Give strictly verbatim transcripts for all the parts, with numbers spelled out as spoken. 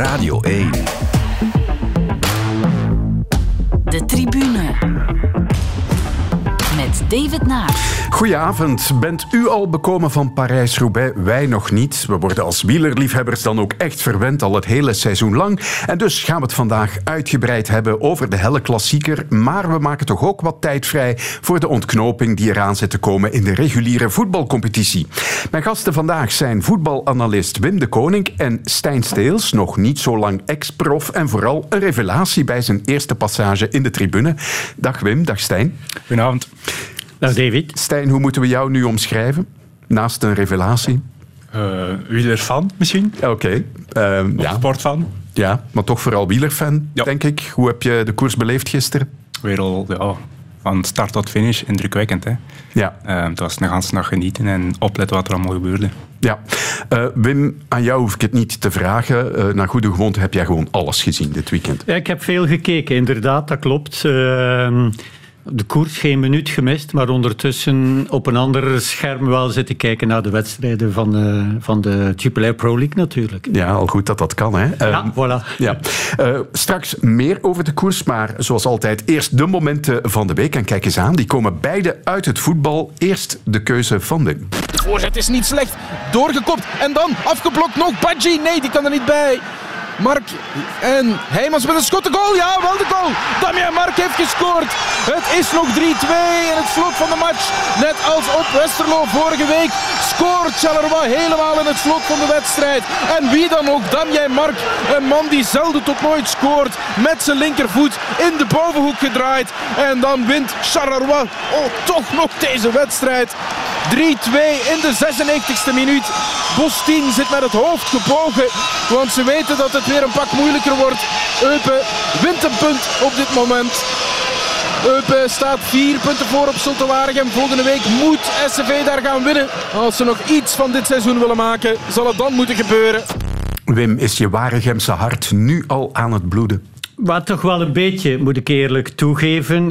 Radio één. De Tribune. Met David Naert. Goedenavond. Bent u al bekomen van Parijs-Roubaix? Wij nog niet. We worden als wielerliefhebbers dan ook echt verwend al het hele seizoen lang. En dus gaan we het vandaag uitgebreid hebben over de helle klassieker. Maar we maken toch ook wat tijd vrij voor de ontknoping die eraan zit te komen in de reguliere voetbalcompetitie. Mijn gasten vandaag zijn voetbalanalist Wim de Coninck en Stijn Steels, nog niet zo lang ex-prof en vooral een revelatie bij zijn eerste passage in de Tribune. Dag Wim, dag Stijn. Goedenavond. Nou, David. Stijn, hoe moeten we jou nu omschrijven? Naast een revelatie? Uh, wielerfan misschien. Oké. Okay. Uh, ja. Sportfan. Ja, maar toch vooral wielerfan, ja. Denk ik. Hoe heb je de koers beleefd gisteren? Weer al ja, van start tot finish, indrukwekkend. Hè? Ja. Uh, het was een ganse nacht genieten en opletten wat er allemaal gebeurde. Ja. Uh, Wim, aan jou hoef ik het niet te vragen. Uh, naar goede gewoonte heb jij gewoon alles gezien dit weekend. Ja, ik heb veel gekeken, inderdaad, dat klopt. Uh, De koers geen minuut gemist, maar ondertussen op een ander scherm wel zitten kijken naar de wedstrijden van de, van de Jupiler Pro League natuurlijk. Ja, al goed dat dat kan, hè. Ja, uh, voilà. Ja. Uh, straks meer over de koers, maar zoals altijd eerst de momenten van de week. En kijk eens aan, die komen beide uit het voetbal. Eerst de keuze van Wim. De voorzet is niet slecht, doorgekopt en dan afgeblokt nog Badji. Nee, die kan er niet bij. Marcq en Heijmans met een schot, de goal, ja, wel de goal. Damien Marcq heeft gescoord. Het is nog drie twee in het slot van de match. Net als op Westerlo vorige week scoort Charleroi helemaal in het slot van de wedstrijd. En wie dan ook, Damien Marcq, een man die zelden tot nooit scoort, met zijn linkervoet in de bovenhoek gedraaid. En dan wint Charleroi, oh, toch nog deze wedstrijd. drie twee in de zesennegentigste minuut. Bostien zit met het hoofd gebogen, want ze weten dat het weer een pak moeilijker wordt. Eupen wint een punt op dit moment. Eupen staat vier punten voor op Zulte Waregem. Volgende week moet S C V daar gaan winnen. Als ze nog iets van dit seizoen willen maken, zal het dan moeten gebeuren. Wim, is je Waregemse hart nu al aan het bloeden? Maar toch wel een beetje, moet ik eerlijk toegeven.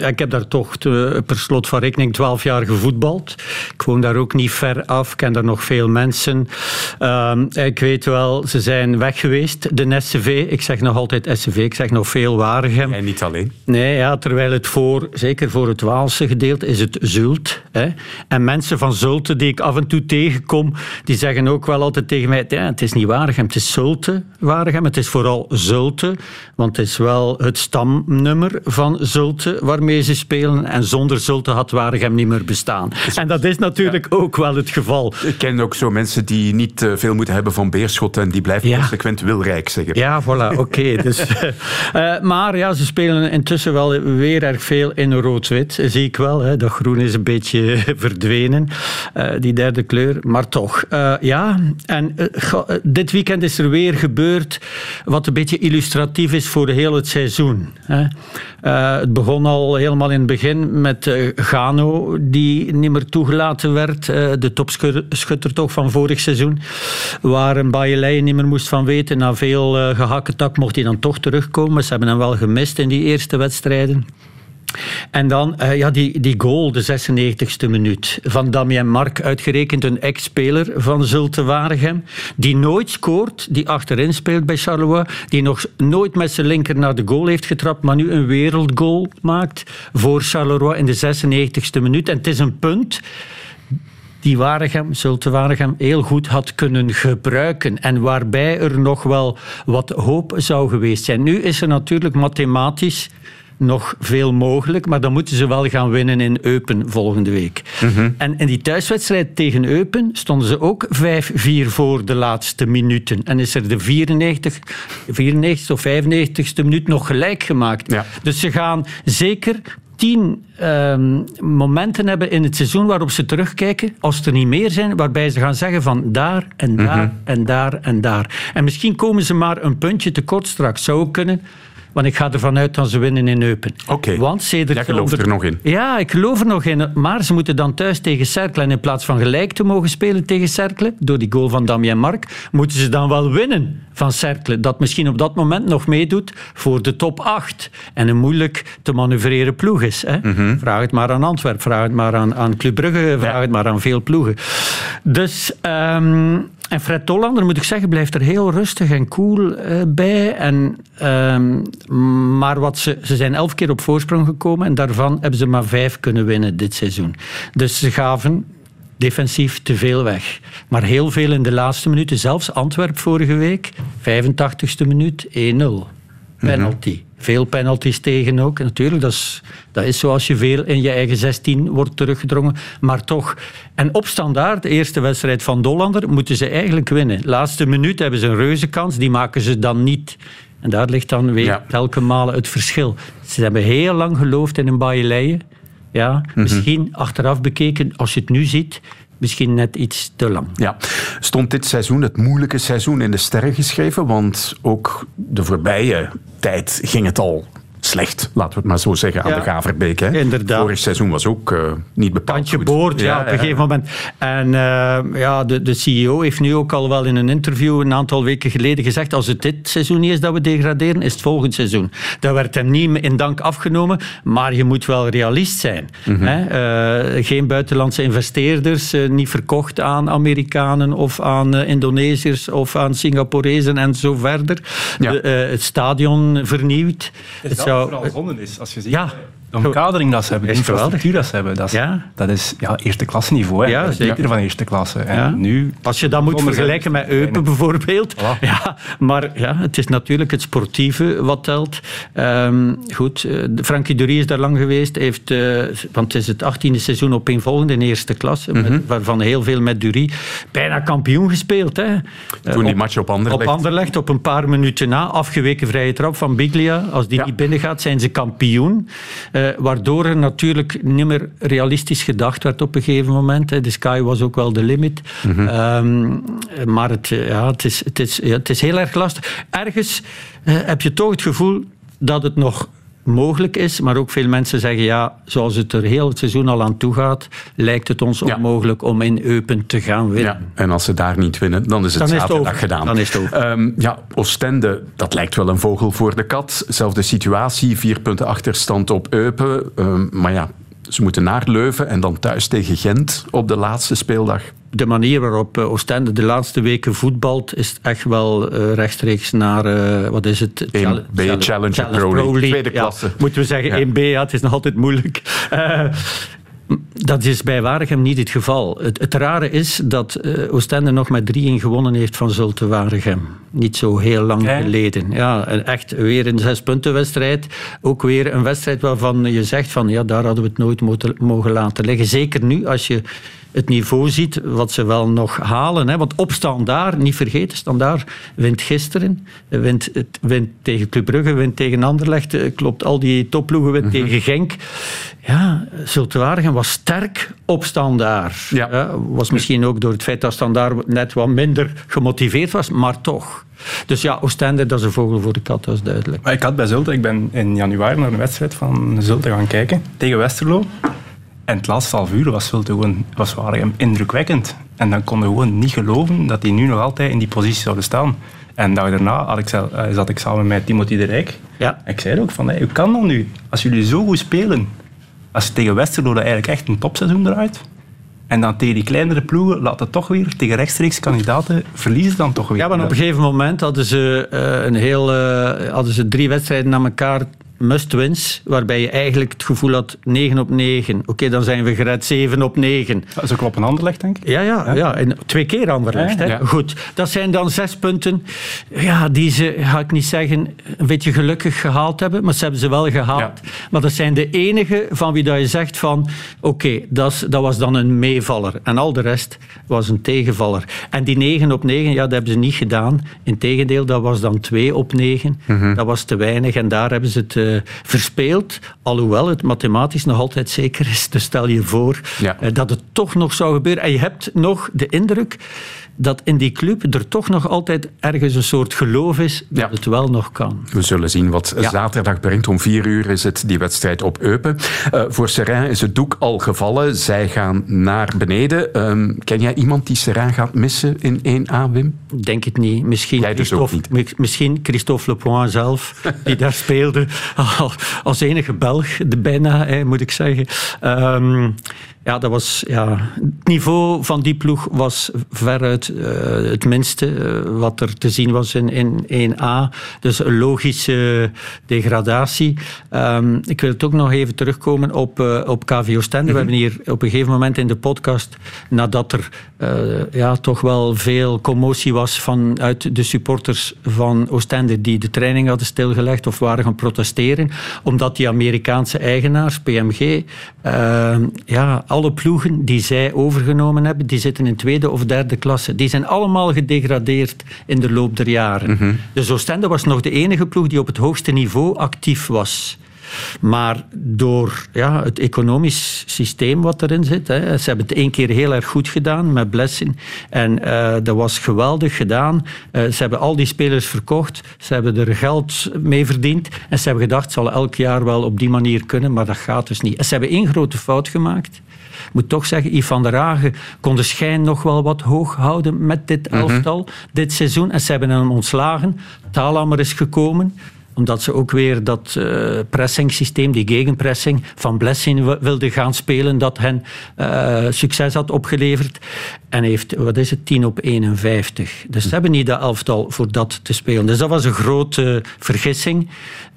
Uh, ik heb daar toch te, per slot van rekening twaalf jaar gevoetbald. Ik woon daar ook niet ver af, ken daar nog veel mensen. Uh, ik weet wel, ze zijn weg geweest, de S C V. Ik zeg nog altijd S C V, ik zeg nog veel Waregem. En niet alleen. Nee, ja, terwijl het voor, zeker voor het Waalse gedeelte, is het Zult. Hè? En mensen van Zulte die ik af en toe tegenkom, die zeggen ook wel altijd tegen mij, ja, het is niet Waregem, het is Zulte Waregem, het is vooral Zulte. Want het is wel het stamnummer van Zulte waarmee ze spelen. En zonder Zulte had Waregem niet meer bestaan. En dat is natuurlijk ja. ook wel het geval. Ik ken ook zo mensen die niet veel moeten hebben van Beerschot. En die blijven ja. consequent wilrijk, zeggen. Ja, voilà, oké. Okay, dus, uh, maar ja, ze spelen intussen wel weer erg veel in rood-wit. Zie ik wel. Hè. Dat groen is een beetje verdwenen. Uh, die derde kleur. Maar toch, uh, ja. En uh, dit weekend is er weer gebeurd wat een beetje illustratief is voor heel het seizoen. Hè. Uh, het begon al helemaal in het begin met uh, Gano, die niet meer toegelaten werd. Uh, de topschutter toch van vorig seizoen, waar een Bailey niet meer moest van weten. Na veel uh, gehakketak mocht hij dan toch terugkomen. Ze hebben hem wel gemist in die eerste wedstrijden. En dan uh, ja, die, die goal, de zesennegentigste minuut, van Damien Marcq, uitgerekend een ex-speler van Zulte Waregem, die nooit scoort, die achterin speelt bij Charleroi, die nog nooit met zijn linker naar de goal heeft getrapt, maar nu een wereldgoal maakt voor Charleroi in de zesennegentigste minuut. En het is een punt die Waregem, Zulte Waregem, heel goed had kunnen gebruiken. En waarbij er nog wel wat hoop zou geweest zijn. Nu is er natuurlijk mathematisch nog veel mogelijk, maar dan moeten ze wel gaan winnen in Eupen volgende week. Mm-hmm. En in die thuiswedstrijd tegen Eupen stonden ze ook vijf vier voor de laatste minuten. En is er de vierennegentigste of vijfennegentigste minuut nog gelijk gemaakt. Ja. Dus ze gaan zeker tien um, momenten hebben in het seizoen waarop ze terugkijken, als er niet meer zijn, waarbij ze gaan zeggen van daar en daar mm-hmm. en daar en daar. En misschien komen ze maar een puntje tekort straks. Zou ook kunnen. Want ik ga ervan uit dat ze winnen in Eupen. Oké, okay. jij gelooft er... er nog in. Ja, ik geloof er nog in. Maar ze moeten dan thuis tegen Cercle. En in plaats van gelijk te mogen spelen tegen Cercle, door die goal van Damien Marcq, moeten ze dan wel winnen van Cercle, dat misschien op dat moment nog meedoet voor de top acht en een moeilijk te manoeuvreren ploeg is. Hè? Mm-hmm. Vraag het maar aan Antwerp, vraag het maar aan, aan Club Brugge, vraag ja. het maar aan veel ploegen. Dus... Um, En Fred Tollander, moet ik zeggen, blijft er heel rustig en cool bij. En, um, maar wat ze, ze zijn elf keer op voorsprong gekomen en daarvan hebben ze maar vijf kunnen winnen dit seizoen. Dus ze gaven defensief te veel weg. Maar heel veel in de laatste minuten. Zelfs Antwerp vorige week, vijfentachtigste minuut, één nul. Penalty. Mm-hmm. Veel penalties tegen ook. Natuurlijk, dat is, dat is zoals je veel in je eigen zestien wordt teruggedrongen. Maar toch. En op Standaard, de eerste wedstrijd van Dollander, moeten ze eigenlijk winnen. Laatste minuut hebben ze een reuzenkans. Die maken ze dan niet. En daar ligt dan weer ja. telkens malen het verschil. Ze hebben heel lang geloofd in een baaieleien. Ja, mm-hmm. Misschien achteraf bekeken, als je het nu ziet... Misschien net iets te lang. Ja. Stond dit seizoen, het moeilijke seizoen, in de sterren geschreven? Want ook de voorbije tijd ging het al slecht, laten we het maar zo zeggen, aan ja, de Gaverbeek. Hè? Inderdaad. Vorig seizoen was ook uh, niet bepaald Kantje goed. boord, ja, ja, op een gegeven moment. En uh, ja, de, de C E O heeft nu ook al wel in een interview een aantal weken geleden gezegd, als het dit seizoen niet is dat we degraderen, is het volgend seizoen. Dat werd hem niet in dank afgenomen, maar je moet wel realist zijn. Mm-hmm. Hè? Uh, geen buitenlandse investeerders, uh, niet verkocht aan Amerikanen of aan uh, Indonesiërs of aan Singaporezen en zo verder. Ja. De, uh, het stadion vernieuwd. Het vooral zonde is, als je ziet, ja. de omkadering dat ze hebben, de infrastructuur dat ze hebben, dat is, ja. dat is ja, eerste klasse niveau. Hè. Ja, zeker ja. van eerste klasse. En ja. nu, als je dat moet vergelijken met Eupen bijvoorbeeld. Voilà. Ja, maar ja, het is natuurlijk het sportieve wat telt. Um, goed, uh, Franky Dury is daar lang geweest, heeft, uh, want het is het achttiende seizoen opeenvolgend in eerste klasse, mm-hmm. met, waarvan heel veel met Dury, bijna kampioen gespeeld. Hè. Toen uh, op, die match op Anderlecht. Op Anderlecht, op een paar minuten na, afgeweken vrije trap van Biglia. Als die ja. niet binnen gaat, zijn ze kampioen. Uh, waardoor er natuurlijk niet meer realistisch gedacht werd op een gegeven moment. Hè. De sky was ook wel de limit. Mm-hmm. Um, maar het, ja, het, is, het, is, ja, het is heel erg lastig. Ergens uh, heb je toch het gevoel dat het nog mogelijk is, maar ook veel mensen zeggen ja, zoals het er heel het seizoen al aan toe gaat, lijkt het ons ja. onmogelijk om in Eupen te gaan winnen. Ja. En als ze daar niet winnen, dan is het dan zaterdag is het gedaan. Dan is het over. Um, ja, Oostende, dat lijkt wel een vogel voor de kat. Zelfde situatie, vier punten achterstand op Eupen. Um, maar ja, ze moeten naar Leuven en dan thuis tegen Gent op de laatste speeldag. De manier waarop Oostende de laatste weken voetbalt is echt wel rechtstreeks naar, uh, wat is het? één B, Challenger Pro League, tweede klasse. Ja, moeten we zeggen, ja. één B, ja, het is nog altijd moeilijk. Uh, dat is bij Waregem niet het geval. Het, het rare is dat uh, Oostende nog met drie één gewonnen heeft van Zulte Waregem. Niet zo heel lang He? geleden. Ja, echt weer een zespuntenwedstrijd. Ook weer een wedstrijd waarvan je zegt van ja, daar hadden we het nooit moten, mogen laten liggen. Zeker nu als je het niveau ziet wat ze wel nog halen. Hè? Want op Standaard, niet vergeten, Standaard wint gisteren. Wint, wint tegen Club Brugge, wint tegen Anderlecht. Klopt, al die topploegen wint uh-huh. tegen Genk. Ja, Zulte Waregem was sterk op Standaard. Ja. Ja, was misschien ook door het feit dat Standaard net wat minder gemotiveerd was, maar toch. Dus ja, Oostende, dat is een vogel voor de kat, dat is duidelijk. Maar ik had bij Zulte, ik ben in januari naar een wedstrijd van Zulte gaan kijken, tegen Westerlo. En het laatste half uur was Zulte gewoon was Waregem indrukwekkend. En dan konden we gewoon niet geloven dat die nu nog altijd in die positie zouden staan. En dag daarna had ik, zat ik samen met Timothy de Rijk. Ja. En ik zei ook van, hé, hoe kan dat nu? Als jullie zo goed spelen, als je tegen Westerlo dat eigenlijk echt een topseizoen draait, en dan tegen die kleinere ploegen laat het toch weer, tegen rechtstreeks kandidaten verliezen dan toch weer. Ja, maar op een gegeven moment hadden ze, uh, een heel, uh, hadden ze drie wedstrijden na elkaar must-wins, waarbij je eigenlijk het gevoel had negen op negen. Oké, okay, dan zijn we gered zeven op negen. Ze kloppen Anderlecht, denk ik. Ja, ja, ja. En twee keer Anderlecht. Ja, ja. Hè. Goed, dat zijn dan zes punten ja, die ze, ga ik niet zeggen, een beetje gelukkig gehaald hebben, maar ze hebben ze wel gehaald. Ja. Maar dat zijn de enige van wie dat je zegt van oké, okay, dat, dat was dan een meevaller. En al de rest was een tegenvaller. En die negen op negen, ja, dat hebben ze niet gedaan. Integendeel, dat was dan twee op negen. Mm-hmm. Dat was te weinig en daar hebben ze het uh, verspeeld. Alhoewel het mathematisch nog altijd zeker is. Dus stel je voor ja. uh, dat het toch nog zou gebeuren. En je hebt nog de indruk dat in die club er toch nog altijd ergens een soort geloof is dat ja. het wel nog kan. We zullen zien wat ja. zaterdag brengt. Om vier uur is het die wedstrijd op Eupen. Uh, voor Seraing is het doek al gevallen. Zij gaan naar beneden. Um, ken jij iemand die Seraing gaat missen in één A, Wim? Denk het niet. Misschien jij dus ook niet. Misschien Christophe Lepoint zelf, die daar speelde. Als enige Belg, de bijna, hè, moet ik zeggen. Um, Ja, dat was, ja, het niveau van die ploeg was veruit uh, het minste uh, wat er te zien was in, in één A. Dus een logische degradatie. Um, ik wil het ook nog even terugkomen op, uh, op K V Oostende. Mm-hmm. We hebben hier op een gegeven moment in de podcast, nadat er uh, ja, toch wel veel commotie was vanuit de supporters van Oostende die de training hadden stilgelegd of waren gaan protesteren, omdat die Amerikaanse eigenaars, P M G, uh, ja... alle ploegen die zij overgenomen hebben, die zitten in tweede of derde klasse. Die zijn allemaal gedegradeerd in de loop der jaren. Mm-hmm. Dus Oostende was nog de enige ploeg die op het hoogste niveau actief was. Maar door ja, het economisch systeem wat erin zit... Hè, ze hebben het één keer heel erg goed gedaan met Blessing. En uh, dat was geweldig gedaan. Uh, ze hebben al die spelers verkocht. Ze hebben er geld mee verdiend. En ze hebben gedacht, het zal elk jaar wel op die manier kunnen. Maar dat gaat dus niet. En ze hebben één grote fout gemaakt. Ik moet toch zeggen, Yves Vanderhaeghe kon de schijn nog wel wat hoog houden met dit elftal, mm-hmm. dit seizoen. En ze hebben hem ontslagen. Thalhammer is gekomen, omdat ze ook weer dat uh, pressingsysteem, die gegenpressing van Blessing w- wilden gaan spelen, dat hen uh, succes had opgeleverd. En heeft, wat is het, tien op eenenvijftig. Dus ze hebben niet dat elftal voor dat te spelen. Dus dat was een grote vergissing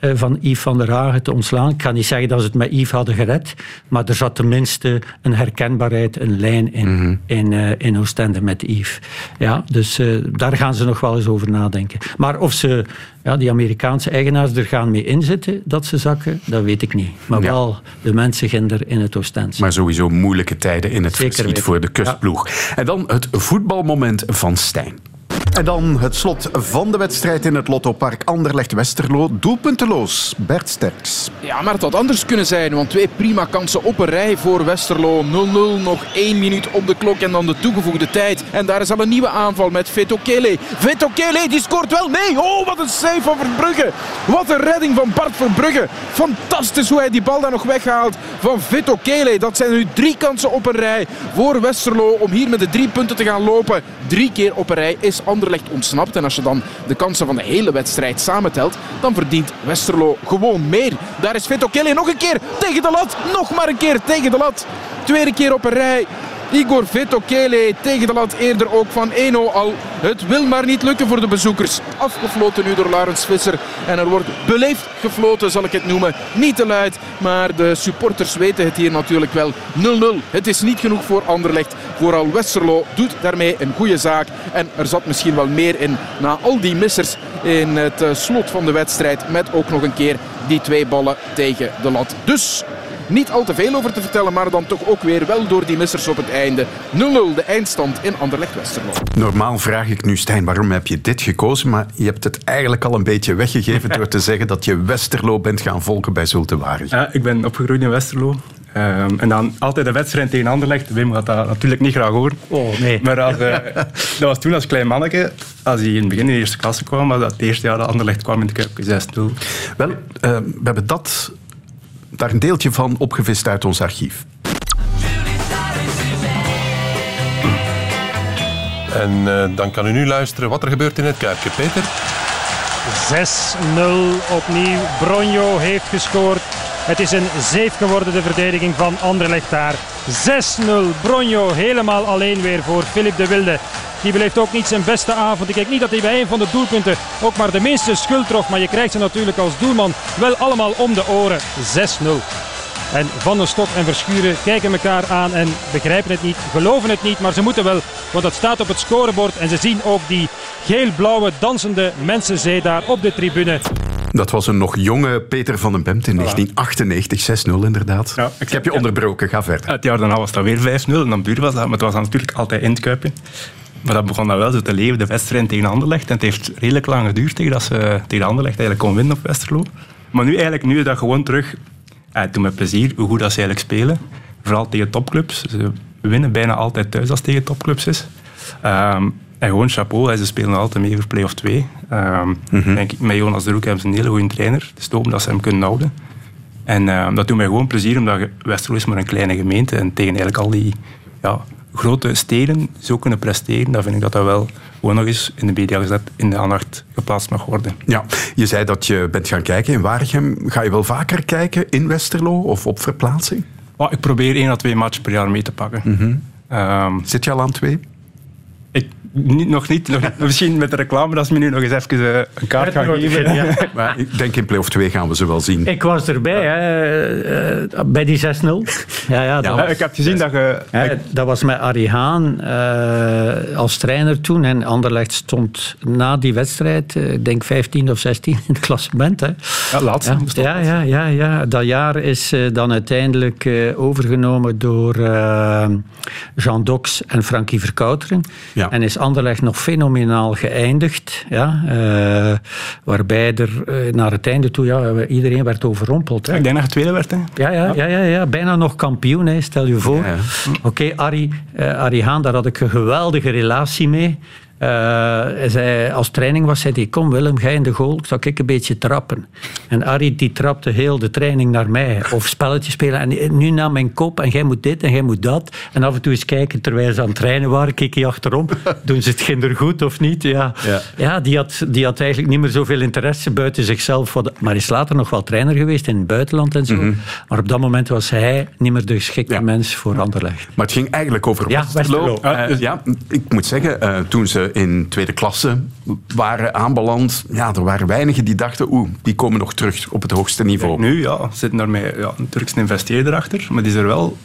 uh, van Yves Vanderhaeghe te ontslaan. Ik ga niet zeggen dat ze het met Yves hadden gered, maar er zat tenminste een herkenbaarheid, een lijn in, mm-hmm. in, uh, in Oostende met Yves. Ja, dus uh, daar gaan ze nog wel eens over nadenken. Maar of ze... Ja, die Amerikaanse eigenaars er gaan mee inzitten dat ze zakken, dat weet ik niet. Maar wel ja. de mensenginder in het Oostense. Maar sowieso moeilijke tijden in het verschiet voor de kustploeg. Ja. En dan het voetbalmoment van Stijn. En dan het slot van de wedstrijd in het Lottopark Anderlecht-Westerlo. Doelpunteloos, Bert Sterks. Ja, maar het had anders kunnen zijn, want twee prima kansen op een rij voor Westerlo. nul nul, nog één minuut op de klok en dan de toegevoegde tijd. En daar is al een nieuwe aanval met Vetokele. Vetokele, die scoort wel mee. Oh, wat een save van Verbrugge. Wat een redding van Bart Verbrugge. Fantastisch hoe hij die bal daar nog weghaalt van Vetokele. Dat zijn nu drie kansen op een rij voor Westerlo om hier met de drie punten te gaan lopen. Drie keer op een rij is anders. Anderlecht ontsnapt. En als je dan de kansen van de hele wedstrijd samentelt, dan verdient Westerlo gewoon meer. Daar is Vetokele nog een keer tegen de lat. Nog maar een keer tegen de lat. Tweede keer op een rij. Igor Vetokele tegen de lat, eerder ook van één nul al. Het wil maar niet lukken voor de bezoekers. Afgefloten nu door Laurens Visser. En er wordt beleefd gefloten, zal ik het noemen. Niet te luid, maar de supporters weten het hier natuurlijk wel. nul nul. Het is niet genoeg voor Anderlecht. Vooral Westerlo doet daarmee een goede zaak. En er zat misschien wel meer in na al die missers in het slot van de wedstrijd. Met ook nog een keer die twee ballen tegen de lat. Dus... niet al te veel over te vertellen, maar dan toch ook weer wel door die missers op het einde. nul nul, de eindstand in Anderlecht-Westerlo. Normaal vraag ik nu, Stijn, waarom heb je dit gekozen? Maar je hebt het eigenlijk al een beetje weggegeven door te zeggen dat je Westerlo bent gaan volgen bij Zulte Waregem. Ja, ik ben opgegroeid in Westerlo. Um, en dan altijd een wedstrijd tegen Anderlecht. Wim gaat dat natuurlijk niet graag horen. Oh, nee. Maar als, uh, dat was toen als klein manneke. Als hij in het begin in de eerste klasse kwam, was dat het eerste jaar dat Anderlecht kwam in de Kuip zes nul. Wel, uh, we hebben dat... daar een deeltje van opgevist uit ons archief. En uh, dan kan u nu luisteren wat er gebeurt in het Kuipje, Peter. zes nul opnieuw. Bronjo heeft gescoord. Het is een zeef geworden, de verdediging van Anderlecht daar. zes nul. Bronjo helemaal alleen weer voor Filip de Wilde. Die beleeft ook niet zijn beste avond. Ik kijk niet dat hij bij een van de doelpunten ook maar de minste schuld trof. Maar je krijgt ze natuurlijk als doelman wel allemaal om de oren. zes nul. En Van den Stok en Verschuren kijken elkaar aan en begrijpen het niet, geloven het niet. Maar ze moeten wel, want dat staat op het scorebord. En ze zien ook die geel-blauwe dansende mensenzee daar op de tribune. Dat was een nog jonge Peter van den Bempt in negentien achtennegentig, zes nul inderdaad. Ja, ik heb je onderbroken, ga verder. Het jaar daarna was dat weer vijf nul en dan buur was dat. Maar het was natuurlijk altijd in het Kuipje. Maar dat begon dan wel zo te leven, de wedstrijd tegen Anderlecht. En het heeft redelijk lang geduurd tegen dat ze tegen Anderlecht eigenlijk kon winnen op Westerlo. Maar nu eigenlijk, nu is dat gewoon terug. Eh, doe met plezier hoe goed dat ze eigenlijk spelen. Vooral tegen topclubs. Ze winnen bijna altijd thuis als het tegen topclubs is. Um, en gewoon chapeau. Ze spelen altijd mee voor play-off twee. Um, mm-hmm. denk, met Jonas De Roeck hebben ze een hele goede trainer. Dus hopen dat ze hem kunnen houden. En um, dat doet mij gewoon plezier, omdat Westerlo is maar een kleine gemeente. En tegen eigenlijk al die ja, grote steden zo kunnen presteren, dan vind ik dat dat wel gewoon nog eens in de media gezet, in de aandacht geplaatst mag worden. Ja, je zei dat je bent gaan kijken in Waregem. Ga je wel vaker kijken in Westerlo of op verplaatsing? Oh, ik probeer één à twee matchen per jaar mee te pakken. Mm-hmm. Um, Zit je al aan twee? Ik, niet, nog niet. Nog, misschien met de reclame dat ze me nu nog eens even uh, een kaart gaan geven. Ja. Maar ik denk in play-off twee gaan we ze wel zien. Ik was erbij, ja. hè, uh, bij die zes nul. Ja, ja, ja, ik heb gezien dat je... Uh, uh, dat was met Arie Haan uh, als trainer toen. En Anderlecht stond na die wedstrijd, ik uh, denk vijftien of zestien in het klassement. Hè. Ja, laatste. Ja, ja, ja, ja. Dat jaar is uh, dan uiteindelijk uh, overgenomen door uh, Jean Dox en Franky Verkouteren. Ja. Ja. En is Anderlecht nog fenomenaal geëindigd. Ja, uh, waarbij er uh, naar het einde toe ja, iedereen werd overrompeld. Hè. Ik denk dat het tweede werd. Hè. Ja, ja, ja. Ja, ja, ja, bijna nog kampioen, hè, stel je voor. Ja, ja. Oké, okay, Arie, uh, Arie Haan, daar had ik een geweldige relatie mee. Uh, zij, als training was hij die, kom Willem, ga in de goal, zou ik een beetje trappen. En Arie die trapte heel de training naar mij. Of spelletjes spelen. En nu nam mijn kop en jij moet dit en jij moet dat. En af en toe eens kijken, terwijl ze aan het trainen waren, keek hij achterom. Doen ze het ginder goed of niet? Ja, ja. ja die, had, die had eigenlijk niet meer zoveel interesse buiten zichzelf. Maar is later nog wel trainer geweest in het buitenland en zo. Mm-hmm. Maar op dat moment was hij niet meer de geschikte ja. mens voor Anderlecht. Maar het ging eigenlijk over ja, Westerlo. Uh, uh, ja, ik moet zeggen, uh, toen ze in tweede klasse waren aanbeland. Ja, er waren weinigen die dachten, oeh, die komen nog terug op het hoogste niveau. Kijk, nu ja, zit daarmee ja, een Turkse investeerder achter, maar die is er wel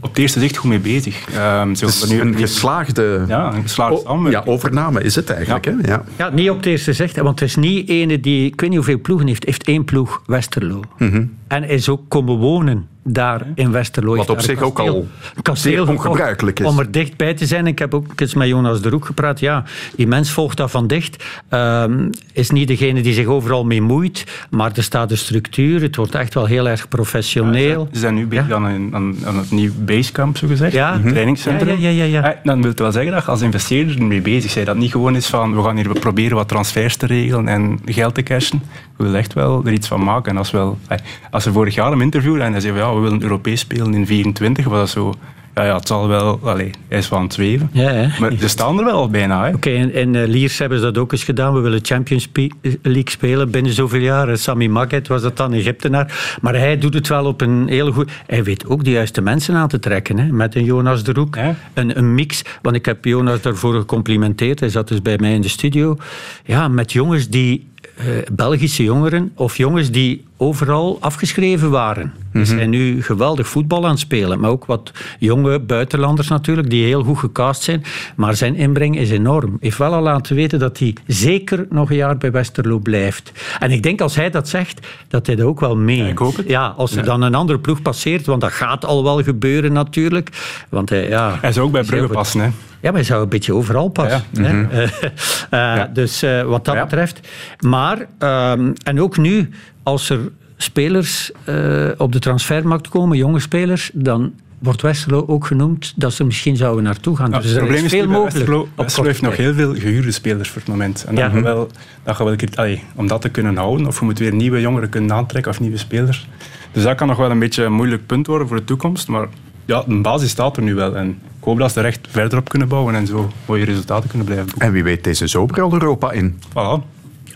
op het eerste zicht goed mee bezig. Um, zo, dus nu een geslaagde, ja, een geslaagde o, ja, overname is het eigenlijk. Ja. Hè? Ja. ja, niet op het eerste zicht, want het is niet ene die, ik weet niet hoeveel ploegen heeft, heeft één ploeg, Westerlo. Mm-hmm. En is ook komen wonen daar in Westerlo. Wat op zich kasteel, ook al kasteel ongebruikelijk is. Om er dichtbij te zijn. Ik heb ook eens met Jonas De Roeck gepraat. Ja, die mens volgt dat van dicht. Um, is niet degene die zich overal mee moeit. Maar er staat de structuur. Het wordt echt wel heel erg professioneel. Ja, ze zijn nu bezig ja? aan, aan, aan het nieuwe basecamp, zogezegd. Ja. Het trainingscentrum. Ja, ja, ja, ja, ja. Dan wil het wel zeggen dat als investeerder ermee bezig zijn. Dat niet gewoon is van, we gaan hier proberen wat transfers te regelen en geld te cashen. We willen echt wel er iets van maken. En als, wel, als we vorig jaar hem interviewden en hij zei, ja, we willen Europees spelen in vierentwintig, was dat zo... Ja, ja, het zal wel... Allez, hij is wel aan het zweven. Ja, maar ze staan er wel al bijna. Oké, okay, en, en Liers hebben ze dat ook eens gedaan. We willen Champions League spelen binnen zoveel jaar. Sami Makket was dat dan, Egyptenaar. Maar hij doet het wel op een hele goede... Hij weet ook de juiste mensen aan te trekken. Hè? Met een Jonas De Roeck. Ja. Een, een mix. Want ik heb Jonas daarvoor gecomplimenteerd. Hij zat dus bij mij in de studio. Ja, met jongens die... Uh, Belgische jongeren of jongens die overal afgeschreven waren. Mm-hmm. Ze zijn nu geweldig voetbal aan het spelen. Maar ook wat jonge buitenlanders natuurlijk, die heel goed gecast zijn. Maar zijn inbreng is enorm. Hij heeft wel al laten weten dat hij zeker nog een jaar bij Westerlo blijft. En ik denk als hij dat zegt, dat hij dat ook wel meent. Ja, ik hoop het. Ja, als er ja. dan een andere ploeg passeert, want dat gaat al wel gebeuren natuurlijk. Want hij, ja, hij zou ook bij Brugge passen, hè? Ja, maar hij zou een beetje overal passen. Ja, ja. Hè? Mm-hmm. uh, ja. Dus uh, wat dat ja. betreft. Maar, uh, en ook nu, als er spelers uh, op de transfermarkt komen, jonge spelers, dan wordt Westerlo ook genoemd dat ze misschien zouden naartoe gaan. Ja, dus het probleem is, veel is mogelijk Westerlo, Westerlo heeft nog heel veel gehuurde spelers voor het moment. En dan ja. gaan we wel, dan gaan we wel allee, om dat te kunnen houden, of je moet weer nieuwe jongeren kunnen aantrekken of nieuwe spelers. Dus dat kan nog wel een beetje een moeilijk punt worden voor de toekomst, maar ja, de basis staat er nu wel en ik hoop dat ze er echt verder op kunnen bouwen en zo mooie resultaten kunnen blijven boeken. En wie weet deze zomer al Europa in. Voilà.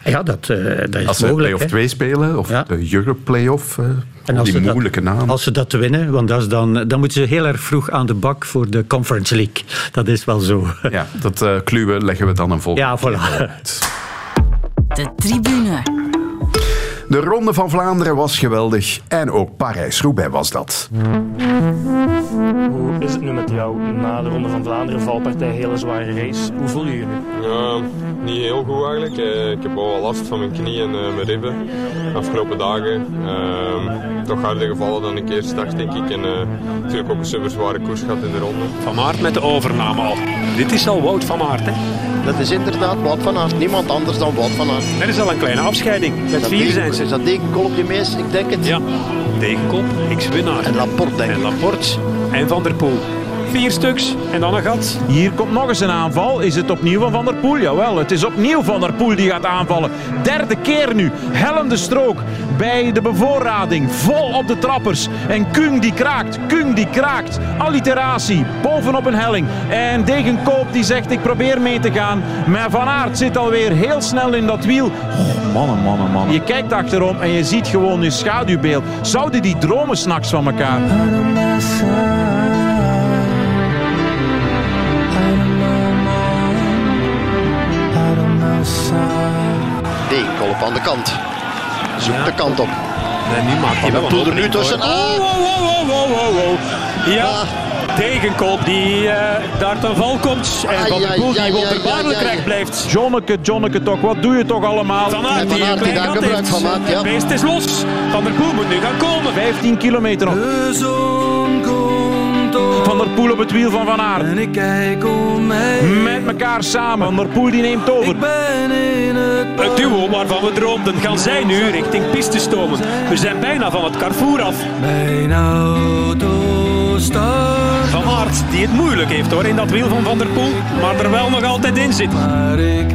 Ja, dat, uh, dat is als mogelijk. Als ze play-off twee spelen, of ja. de Europe play-off, uh, en die moeilijke dat, naam. Als ze dat winnen, want dat is dan, dan moeten ze heel erg vroeg aan de bak voor de Conference League. Dat is wel zo. Ja, dat uh, kluwen leggen we dan een volgende. Ja, voilà. De tribune. De Ronde van Vlaanderen was geweldig. En ook Parijs-Roubaix was dat. Hoe is het nu met jou? Na de Ronde van Vlaanderen, valpartij, hele zware race. Hoe voel je je nu? Uh, niet heel goed eigenlijk. Uh, ik heb al wel last van mijn knie en uh, mijn ribben. De afgelopen dagen. Uh, toch harder gevallen dan ik eerst dacht, denk ik. En uh, natuurlijk ook een superzware koers gehad in de Ronde. Van Aert met de overname al. Dit is al Wout van Aert, hè? Dat is inderdaad Wout van Aert. Niemand anders dan Wout van Aert. Er is al een kleine afscheiding. Met vier zijn Wallers. Is dat Degenkolb die meest? Ik denk het. Ja, Degenkolb, ex-winnaar. En Laporte, denk ik. En Laporte en Van der Poel. Vier stuks en dan een gat. Hier komt nog eens een aanval. Is het opnieuw van Van der Poel? Jawel, het is opnieuw Van der Poel die gaat aanvallen. Derde keer nu. Hellende strook bij de bevoorrading. Vol op de trappers. En Kung die kraakt. Kung die kraakt. Alliteratie. Bovenop een helling. En Degenkolb die zegt ik probeer mee te gaan. Maar Van Aert zit alweer heel snel in dat wiel. Oh, mannen, mannen, mannen. Je kijkt achterom en je ziet gewoon een schaduwbeeld. Zouden die dromen 's nachts van elkaar? Degenkolb aan de kant. Zoek ja. de kant op. En nu maakt hij wel een er nu tussen. Ah. Oh, oh, oh, oh, oh, oh. Ja, ah. Degenkolb die uh, daar ten val komt. En ah, Van der Poel ja, die ja, wonderbaarlijk ja, ja, recht blijft. Jonneke, Jonneke toch, wat doe je toch allemaal? Van Aert die een klein gat heeft. Van Aert, ja. Het beest is los. Van der Poel moet nu gaan komen. vijftien kilometer nog. Van der Poel op het wiel van Van Aert. En ik kijk om mij. Met elkaar samen. Van der Poel die neemt over. Ik ben in het, het duo waarvan we droomden gaan zij nu richting pistestomen. We zijn bijna van het Carrefour af. Mijn auto staat. Van Aert die het moeilijk heeft hoor in dat wiel van Van der Poel. Maar er wel nog altijd in zit. Maar ik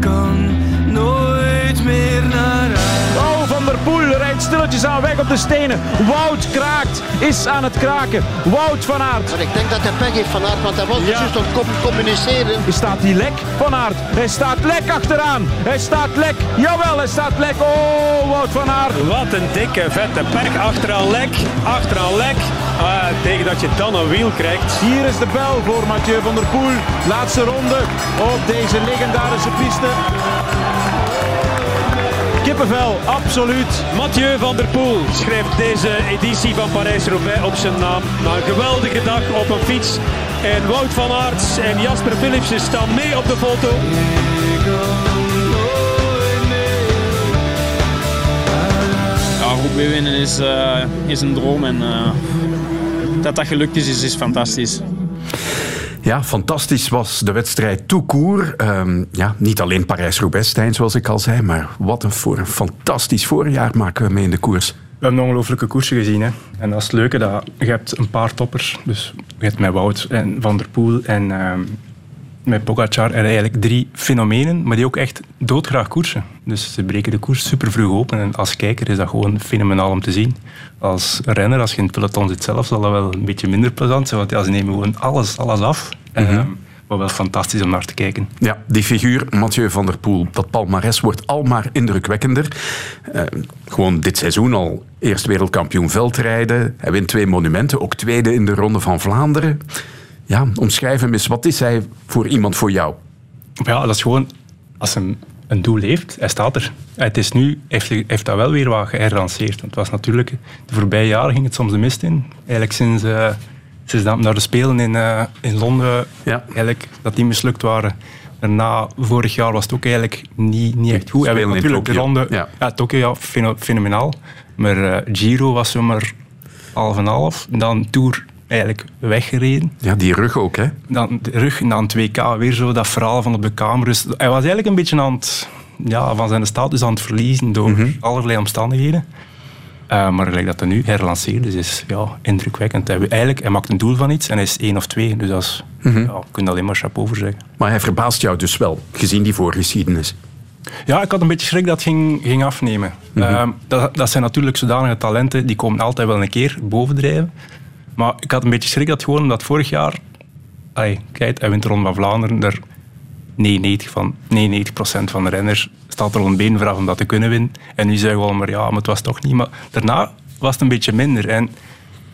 kan nooit meer naar huis. Oh, Van der Poel rijdt stilletjes aan weg op de stenen. Wout kraakt. Is aan het kraken. Wout van Aert. Maar ik denk dat hij pech heeft van Aert, want hij was ja. dus op communiceren. Hij staat die lek van Aert. Hij staat lek achteraan. Hij staat lek. Jawel, hij staat lek. Oh, Wout van Aert. Wat een dikke, vette pech. Achteraan lek. Achteraan lek. Ah, tegen dat je dan een wiel krijgt. Hier is de bel voor Mathieu van der Poel. Laatste ronde op deze legendarische piste. Kippenvel, absoluut. Mathieu van der Poel schrijft deze editie van Parijs-Roubaix op zijn naam. Na een geweldige dag op een fiets. En Wout van Aert en Jasper Philipsen staan mee op de foto. Ja, Roubaix winnen is, uh, is een droom. En uh, dat dat gelukt is, is, is fantastisch. Ja, fantastisch was de wedstrijd tout court. Um, ja, niet alleen Parijs-Roubaix, Stijn, zoals ik al zei, maar wat een, voor, een fantastisch voorjaar maken we mee in de koers. We hebben ongelooflijke koersen gezien. Hè? En dat is het leuke, dat je hebt een paar toppers. Dus je hebt met Wout en Van der Poel en um, met Pogacar er eigenlijk drie fenomenen, maar die ook echt doodgraag koersen. Dus ze breken de koers super vroeg open en als kijker is dat gewoon fenomenaal om te zien. Als renner, als je in het peloton zit zelf, zal dat wel een beetje minder plezant zijn, want ja, ze nemen gewoon alles, alles af. Mm-hmm. Uh, maar wel fantastisch om naar te kijken. Ja, die figuur, Mathieu van der Poel, dat palmares wordt al maar indrukwekkender. Uh, gewoon dit seizoen al eerst wereldkampioen veldrijden. Hij wint twee monumenten, ook tweede in de Ronde van Vlaanderen. Ja, omschrijf hem eens. Wat is hij voor iemand, voor jou? Ja, dat is gewoon... Als hij een doel heeft, hij staat er. Het is nu... Hij heeft, heeft dat wel weer wat geënranceerd. Want het was natuurlijk... De voorbije jaren ging het soms de mist in. Eigenlijk sinds... Uh, sinds dat naar de Spelen in, uh, in Londen... Ja. Eigenlijk, dat die mislukt waren. Daarna, vorig jaar, was het ook eigenlijk niet, niet echt goed. Hij wilde natuurlijk Tokyo. De Ronde... Ja, ja Tokio, ja, feno- fenomenaal. Maar uh, Giro was hem maar half en half. Dan Tour... eigenlijk weggereden. Ja, die rug ook, hè? Dan de rug en dan het W K, weer zo dat verhaal van op de Kamerus. Hij was eigenlijk een beetje aan het, ja, van zijn status aan het verliezen door mm-hmm. allerlei omstandigheden. Uh, maar gelijk dat hij nu herlanceert, dus is ja, indrukwekkend. Hij, eigenlijk, hij maakt een doel van iets en hij is één of twee, dus dat is, mm-hmm. ja, je kunt alleen maar chapeau voor zeggen. Maar hij verbaast jou dus wel, gezien die voorgeschiedenis? Ja, ik had een beetje schrik dat het ging, ging afnemen. Mm-hmm. Uh, dat, dat zijn natuurlijk zodanige talenten, die komen altijd wel een keer bovendrijven. Maar ik had een beetje schrik dat gewoon omdat vorig jaar... Allee, kijk, hij wint de Ronde van Vlaanderen. Er negenennegentig procent van, negenennegentig procent van de renners staat er al een been vooraf om dat te kunnen winnen. En nu zeggen we al, maar ja, maar het was toch niet. Maar daarna was het een beetje minder. En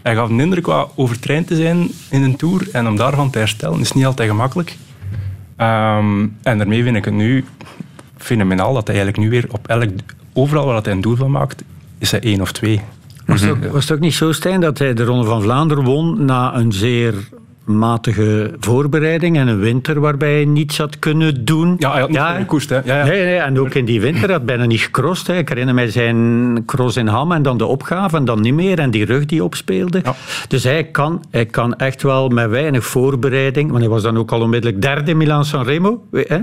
hij gaf een indruk qua overtraind te zijn in een Tour. En om daarvan te herstellen is niet altijd gemakkelijk. Um, en daarmee vind ik het nu fenomenaal dat hij eigenlijk nu weer op elk... Overal waar hij een doel van maakt, is hij één of twee. Was het, ook, was het ook niet zo, Stijn, dat hij de Ronde van Vlaanderen won na een zeer matige voorbereiding en een winter waarbij hij niets had kunnen doen. Ja, hij had niet ja, gekoest, hè. Ja, ja. Nee, nee, en ook in die winter had bijna niet gecrossed. Hè. Ik herinner mij zijn cross in Ham en dan de opgave en dan niet meer en die rug die opspeelde. Ja. Dus hij kan, hij kan echt wel met weinig voorbereiding, want hij was dan ook al onmiddellijk derde in Milaan-Sanremo. Hè.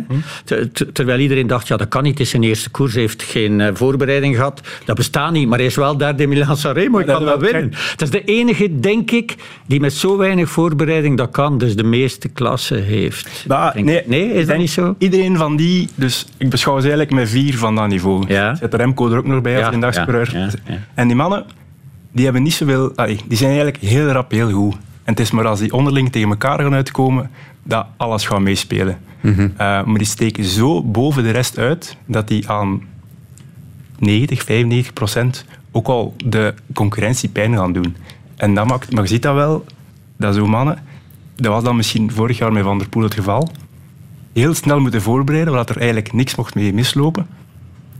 Hm. Terwijl iedereen dacht, ja, dat kan niet, het is zijn eerste koers, hij heeft geen voorbereiding gehad. Dat bestaat niet, maar hij is wel derde in Milaan-Sanremo, hij kan wel winnen. Het is de enige, denk ik, die met zo weinig voorbereiding dat kan, dus de meeste klasse heeft. Bah, nee, nee, is dat niet zo? Iedereen van die, dus ik beschouw ze eigenlijk met vier van dat niveau. Ja. Zet de Remco er ook nog bij als ja, een dagscoureur. Ja, ja, ja. En die mannen, die hebben niet zoveel... Allee, die zijn eigenlijk heel rap heel goed. En het is maar als die onderling tegen elkaar gaan uitkomen, dat alles gaat meespelen. Mm-hmm. Uh, maar die steken zo boven de rest uit, dat die aan negentig, vijfennegentig procent ook al de concurrentie pijn gaan doen. En dat maakt... Maar je ziet dat wel, dat zo'n mannen... Dat was dan misschien vorig jaar met Van der Poel het geval. Heel snel moeten voorbereiden, omdat er eigenlijk niks mocht mee mislopen.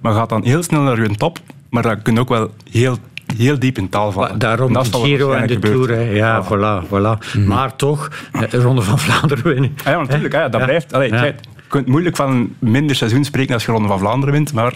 Maar gaat dan heel snel naar je top, maar dat kunnen ook wel heel, heel diep in taal vallen. Daarom de Giro en de Tour, ja, voilà. voilà. Mm. Maar toch, de Ronde van Vlaanderen winnen. Ah ja, natuurlijk, ja, dat ja. blijft. Allee, ja. Je kunt moeilijk van een minder seizoen spreken als je Ronde van Vlaanderen wint, maar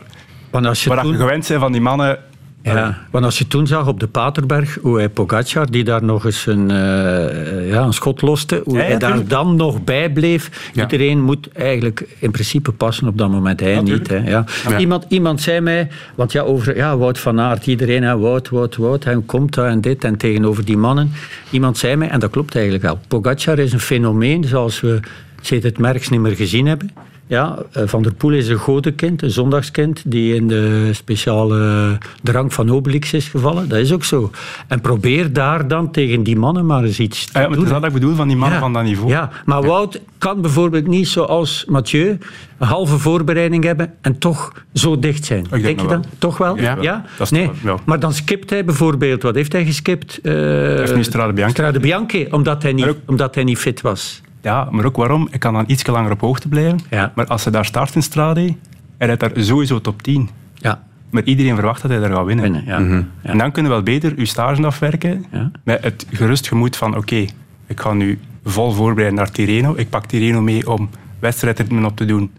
als je, maar toen... je gewend bent van die mannen... Ja, want als je toen zag op de Paterberg hoe hij Pogacar, die daar nog eens een, uh, ja, een schot loste, hoe ja, ja, hij tuurlijk. daar dan nog bij bleef. Ja. Iedereen moet eigenlijk in principe passen op dat moment. Hij ja, niet. Hè, ja. Ja. Iemand, iemand zei mij, want ja, over ja, Wout van Aert, iedereen, hè, Wout, Wout, Wout, hij komt daar en dit en tegenover die mannen. Iemand zei mij, en dat klopt eigenlijk wel, Pogacar is een fenomeen zoals we sinds het Merckx niet meer gezien hebben. Ja, Van der Poel is een godenkind, een zondagskind, die in de speciale drang van Obelix is gevallen. Dat is ook zo. En probeer daar dan tegen die mannen maar eens iets te ja, doen. Dat is wat ik bedoel, van die mannen ja. van dat niveau. Ja, maar ja. Wout kan bijvoorbeeld niet, zoals Mathieu, een halve voorbereiding hebben en toch zo dicht zijn. Ik denk, denk je wel. dan? Toch wel? Ja? ja? Dat nee. wel. Maar dan skipt hij bijvoorbeeld. Wat heeft hij geskipt? Uh, hij heeft nu Strade Bianche. Strade Bianche, omdat hij niet, ook... omdat hij niet fit was. Ja, maar ook waarom? Ik kan dan iets langer op hoogte blijven. Ja. Maar als ze daar start in Strade, hij rijdt daar sowieso top tien. Ja. Maar iedereen verwacht dat hij daar gaat winnen. winnen ja. Mm-hmm. ja. En dan kunnen we wel beter je stage afwerken ja. met het gerust gemoed van oké, okay, ik ga nu vol voorbereiden naar Tirreno. Ik pak Tirreno mee om wedstrijdritmen op te doen.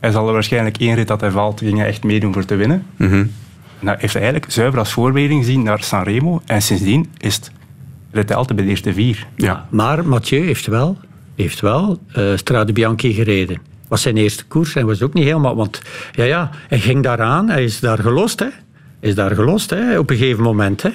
Hij zal er waarschijnlijk één rit dat hij valt, ging hij echt meedoen voor te winnen. Mm-hmm. En dat heeft hij eigenlijk zuiver als voorbereiding gezien naar Sanremo. En sindsdien is het, rijdt hij altijd bij de eerste vier. Ja. Ja. Maar Mathieu heeft wel... heeft wel uh, Strade Bianche gereden. Was zijn eerste koers en was ook niet helemaal... Want ja, ja, hij ging daaraan, hij is daar gelost, hè. Hij is daar gelost, hè, op een gegeven moment, hè.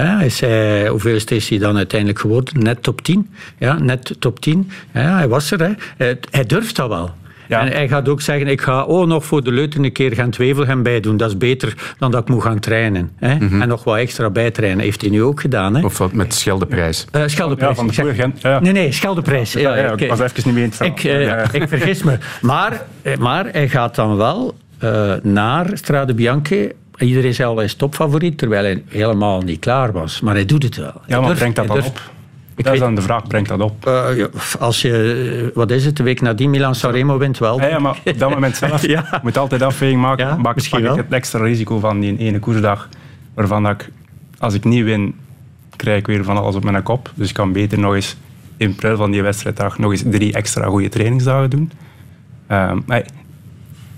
Ja, hij zei, hoeveel is hij dan uiteindelijk geworden? Net top tien. Ja, net top tien. Ja, hij was er, hè. Hij, hij durft dat wel. Ja. En hij gaat ook zeggen, ik ga oh, nog voor de leuter een keer Gent-Wevelgem bijdoen. Dat is beter dan dat ik moet gaan trainen. Hè? Mm-hmm. En nog wat extra bijtrainen. Heeft hij nu ook gedaan. Hè? Of wat met Scheldeprijs. Uh, Scheldeprijs. Ja, van de Gent. Ja. Nee, nee, Scheldeprijs. Ja, ja, ik was even niet meer in het ik, uh, ja, ja. ik vergis me. Maar, maar hij gaat dan wel uh, naar Strade Bianche... Iedereen zei al, hij is topfavoriet, terwijl hij helemaal niet klaar was. Maar hij doet het wel. Hij ja, maar durft, brengt dat dan durft. op? Ik dat is dan de vraag, brengt dat op? Uh, ja, als je, wat is het, de week nadien Milaan-Sanremo wint wel. Ja, ja, maar op dat moment zelf. Je ja. moet altijd afweging maken. Ja, pak pak ik het extra risico van die ene koersdag. Waarvan ik, als ik niet win, krijg ik weer van alles op mijn kop. Dus ik kan beter nog eens, in pril van die wedstrijddag, nog eens drie extra goede trainingsdagen doen. Uh, hey,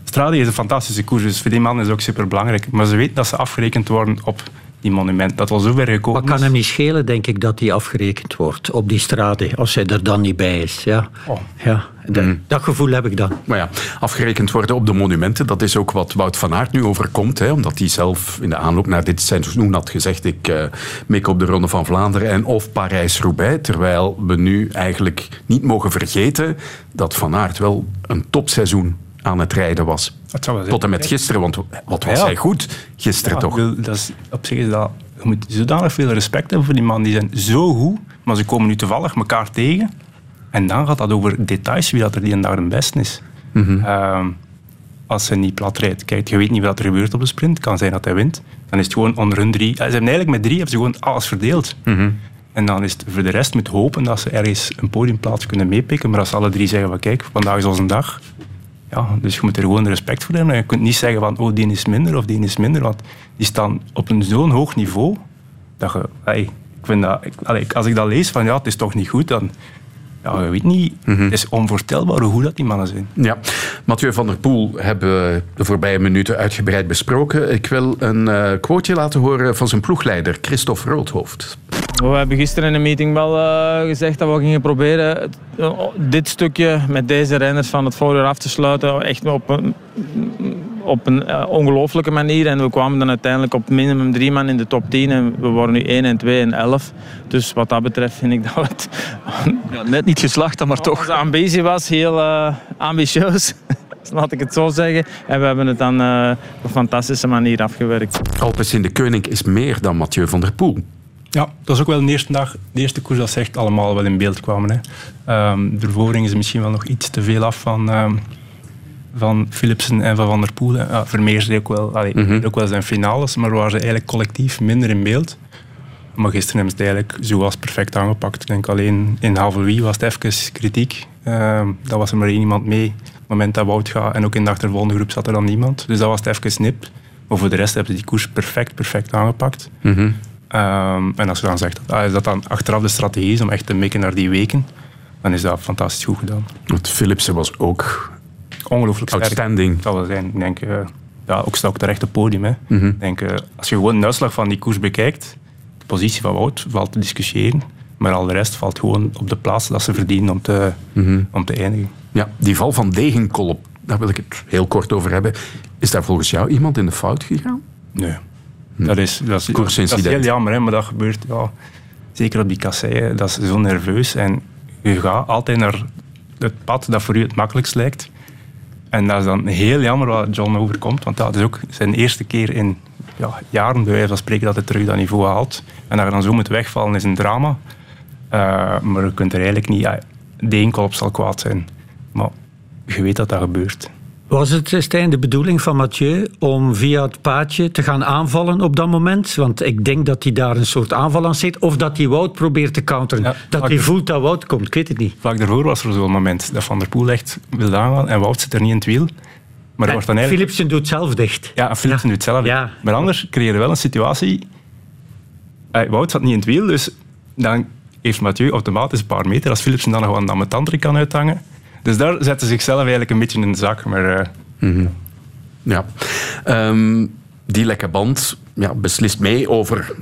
Strade is een fantastische koers, dus voor die man is het ook superbelangrijk. Maar ze weten dat ze afgerekend worden op... die monument, dat al zo ver gekomen is. Maar kan hem niet schelen, denk ik, dat die afgerekend wordt op die Strade, als hij er dan niet bij is. Ja, oh. ja dat, mm. dat gevoel heb ik dan. Maar ja, afgerekend worden op de monumenten, dat is ook wat Wout van Aert nu overkomt, hè, omdat hij zelf in de aanloop naar dit seizoen had gezegd, ik uh, mik op de Ronde van Vlaanderen en of Parijs-Roubaix, terwijl we nu eigenlijk niet mogen vergeten dat Van Aert wel een topseizoen aan het rijden was. Tot en met gisteren, want wat was ja. hij goed gisteren ja, toch? Dat is, op zich is dat... Je moet zodanig veel respect hebben voor die man. Die zijn zo goed, maar ze komen nu toevallig elkaar tegen. En dan gaat dat over details, wie dat er die en daar het beste is. Mm-hmm. Uh, als ze niet plat rijdt. Kijk, je weet niet wat er gebeurt op een sprint. Het kan zijn dat hij wint. Dan is het gewoon onder hun drie... Ze hebben eigenlijk met drie hebben ze gewoon alles verdeeld. Mm-hmm. En dan is het voor de rest moet hopen dat ze ergens een podiumplaats kunnen meepikken. Maar als ze alle drie zeggen van kijk, vandaag is onze dag... Ja, dus je moet er gewoon respect voor hebben. Je kunt niet zeggen van, oh, die is minder of die is minder. Want die staan op een zo'n hoog niveau, dat je... Hey, ik vind dat, ik, als ik dat lees van, ja, het is toch niet goed, dan Ja, je weet niet. Mm-hmm. Het is onvoorstelbaar hoe goed dat die mannen zijn. Ja. Mathieu van der Poel hebben we de voorbije minuten uitgebreid besproken. Ik wil een uh, quoteje laten horen van zijn ploegleider, Christophe Roodhoofd. We hebben gisteren in de meeting wel uh, gezegd dat we gingen proberen dit stukje met deze renners van het voorjaar af te sluiten. Echt op een, op een uh, ongelooflijke manier. En we kwamen dan uiteindelijk op minimum drie man in de top tien. En we waren nu één en twee en elf. Dus wat dat betreft vind ik dat we het ja, net niet geslaagd, maar toch. Onze ambitie was heel uh, ambitieus. Laat ik het zo zeggen. En we hebben het dan uh, op een fantastische manier afgewerkt. Alpecin de Koning is meer dan Mathieu van der Poel. Ja, dat is ook wel de eerste dag, de eerste koers dat ze echt allemaal wel in beeld kwamen. Hè. Um, de voorvoering is misschien wel nog iets te veel af van, um, van Philipsen en van Van der Poel. Uh, Vermeer deed ook wel, allee, mm-hmm. ook wel zijn finales, maar waren ze eigenlijk collectief minder in beeld. Maar gisteren hebben ze het eigenlijk zoals perfect aangepakt. Ik denk alleen in Havelwie was het even kritiek. Uh, daar was er maar één iemand mee. Op het moment dat Wout gaat en ook in de achtervolgende groep zat er dan niemand. Dus dat was het even snip. Maar voor de rest hebben ze die koers perfect, perfect aangepakt. Mm-hmm. Um, en als je dan zegt dat, dat dan achteraf de strategie is om echt te mikken naar die weken, dan is dat fantastisch goed gedaan. Want Philipsen was ook ongelooflijk outstanding. Sterk. Dat zal zijn. Ik denk, uh, ja, ook staat ook terecht op het podium. Hè. Mm-hmm. Ik denk, uh, als je gewoon de uitslag van die koers bekijkt, de positie van Wout valt te discussiëren, maar al de rest valt gewoon op de plaats dat ze verdienen om te, mm-hmm. om te eindigen. Ja, die val van Degenkolb, daar wil ik het heel kort over hebben. Is daar volgens jou iemand in de fout gegaan? Nee. Dat is, dat, is, dat is heel jammer, hè, maar dat gebeurt ja, zeker op die kasseien. Dat is zo nerveus. En je gaat altijd naar het pad dat voor u het makkelijkst lijkt. En dat is dan heel jammer wat John overkomt. Want dat is ook zijn eerste keer in ja, jaren, bij wijze van spreken, dat hij terug dat niveau haalt. En dat je dan zo moet wegvallen is een drama. Uh, maar je kunt er eigenlijk niet... Ja, de inkoop zal kwaad zijn. Maar je weet dat dat gebeurt. Was het, Stijn, de bedoeling van Mathieu om via het paadje te gaan aanvallen op dat moment? Want ik denk dat hij daar een soort aanval aan zit. Of dat hij Wout probeert te counteren. Ja, dat hij voelt dat Wout komt, ik weet het niet. Vlak daarvoor was er zo'n moment dat Van der Poel echt wil aangaan en Wout zit er niet in het wiel. Maar en wordt dan eigenlijk... Philipsen doet zelf dicht. Ja, Philipsen ja. doet zelf dicht. Ja. Maar anders creëer je wel een situatie... Hey, Wout zat niet in het wiel, dus dan heeft Mathieu automatisch een paar meter. Als Philipsen dan gewoon aan de tandrik kan uithangen... Dus daar zetten ze zichzelf eigenlijk een beetje in de zak. Maar, uh... mm-hmm. ja. um, die lekke band ja, beslist mee over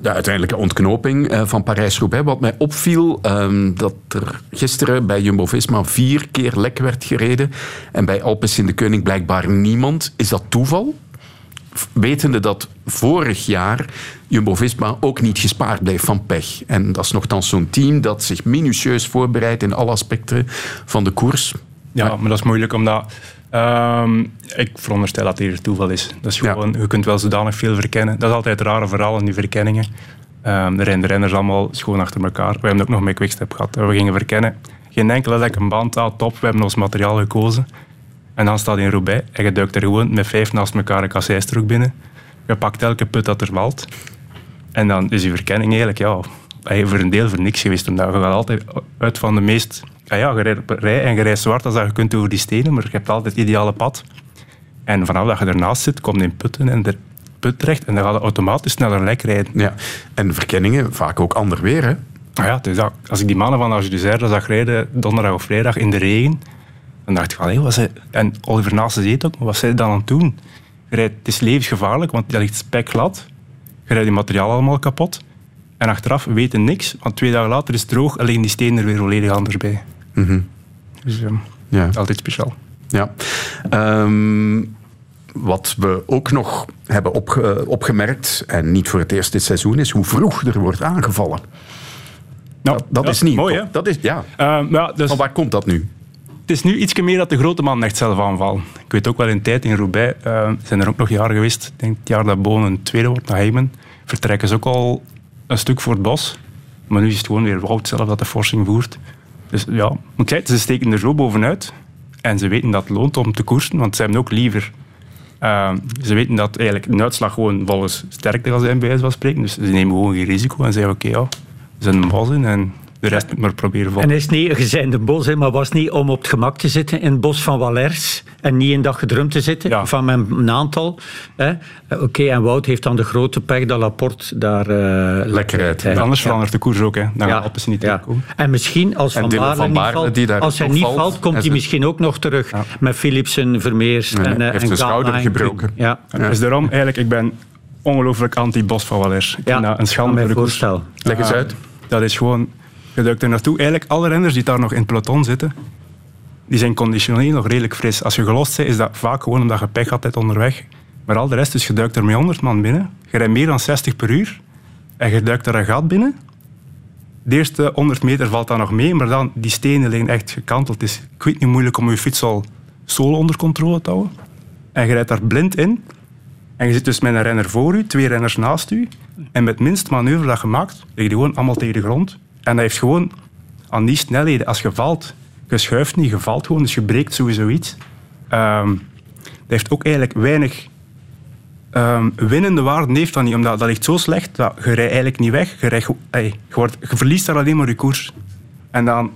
de uiteindelijke ontknoping uh, van Parijs-Roubaix. Wat mij opviel, um, dat er gisteren bij Jumbo-Visma vier keer lek werd gereden. En bij Alpecin de Koninck blijkbaar niemand. Is dat toeval? Wetende dat vorig jaar Jumbo-Visma ook niet gespaard bleef van pech. En dat is nogthans zo'n team dat zich minutieus voorbereidt in alle aspecten van de koers. Ja, maar, maar dat is moeilijk, omdat... Um, ik veronderstel dat hier toeval is. Dat is gewoon, ja. Je kunt wel zodanig veel verkennen. Dat is altijd rare verhalen, die verkenningen. Um, er zijn de renners allemaal schoon achter elkaar. We hebben ook nog met Quickstep gehad. We gingen verkennen. Geen enkele lekke band, ah, top. We hebben ons materiaal gekozen. En dan staat hij in Roubaix en je duikt er gewoon met vijf naast elkaar een kasseistrook binnen. Je pakt elke put dat er valt. En dan is je verkenning eigenlijk ja, voor een deel voor niks geweest. Omdat je gaat altijd uit van de meest... Ja, ja je rijdt op rij en je rijdt zwart als dat je kunt over die stenen, maar je hebt altijd het ideale pad. En vanaf dat je ernaast zit, komt in putten en de put terecht. En dan gaat het automatisch sneller lek rijden. Ja. En verkenningen, vaak ook ander weer, hè? Nou ja, het is dat. Als ik die mannen van Arge Dusser zag rijden donderdag of vrijdag in de regen... Dan dacht ik van, hé, was hij, en Oliver Naassen zei het ook, maar wat zij dan aan het doen? Je rijdt, het is levensgevaarlijk, want dat ligt spekglad. Je rijdt je materiaal allemaal kapot. En achteraf weten niks, want twee dagen later is het droog en liggen die stenen er weer volledig anders bij. Mm-hmm. Dus um, ja, altijd speciaal. Ja. Um, wat we ook nog hebben opge- opgemerkt, en niet voor het eerst dit seizoen, is hoe vroeg er wordt aangevallen. Nou, dat, dat, dat is niet mooi, hè? Dat is, ja. Uh, ja dus... Maar waar komt dat nu? Het is nu iets meer dat de grote man echt zelf aanvallen. Ik weet ook wel in tijd, in Roubaix uh, zijn er ook nog jaren geweest. Ik denk het jaar dat Bonen tweede wordt naar Heimen. Vertrekken ze ook al een stuk voor het bos. Maar nu is het gewoon weer Wout zelf dat de forsing voert. Dus ja, ik zei, ze steken er zo bovenuit. En ze weten dat het loont om te koersen, want ze hebben ook liever... Uh, ze weten dat eigenlijk de uitslag gewoon volgens sterkte gaat zijn, bij wijze van spreken. Dus ze nemen gewoon geen risico en zeggen oké, okay, ja, we zijn een bos in en de rest moet maar proberen van. En is niet gezien de bos, hè, maar was niet om op het gemak te zitten in het Bos van Wallers en niet in dat gedrum te zitten, ja. van mijn, een aantal. Oké, okay, en Wout heeft dan de grote pech dat Laporte daar... Uh, Lekker uit. Hè. Anders ja. verandert de koers ook, hè. Dan ja. gaat ze niet ja. terugkomen. En misschien, als Van Baarle niet valt, die als hij niet valt, valt komt hij de... misschien ook nog terug ja. met Philipsen, Vermeers nee, nee, en Hij heeft en zijn schouder gebroken. Ja. Ja. Dus daarom, eigenlijk, ik ben ongelooflijk anti-Bos van Wallers. Ja, nou, een schande voor de koers. Voorstel. Leg eens uit. Dat is gewoon... Je duikt er naartoe. Eigenlijk alle renners die daar nog in het peloton zitten, die zijn conditioneel nog redelijk fris. Als je gelost bent, is dat vaak gewoon omdat je pech had onderweg. Maar al de rest, dus je duikt er met honderd man binnen. Je rijdt meer dan zestig per uur. En je duikt er een gat binnen. De eerste honderd meter valt dan nog mee, maar dan die stenen liggen echt gekanteld. Het is kwijt niet moeilijk om je fiets al solo onder controle te houden. En je rijdt daar blind in. En je zit dus met een renner voor u, twee renners naast u. En met minst manoeuvre dat je maakt, liggen die gewoon allemaal tegen de grond. En dat heeft gewoon aan die snelheden, als je valt, je schuift niet, je valt gewoon, dus je breekt sowieso iets. Um, dat heeft ook eigenlijk weinig um, winnende waarde, heeft dat niet, omdat dat ligt zo slecht, dat je rijdt eigenlijk niet weg, je, rijdt, ey, je, wordt, je verliest daar alleen maar je koers. En dan,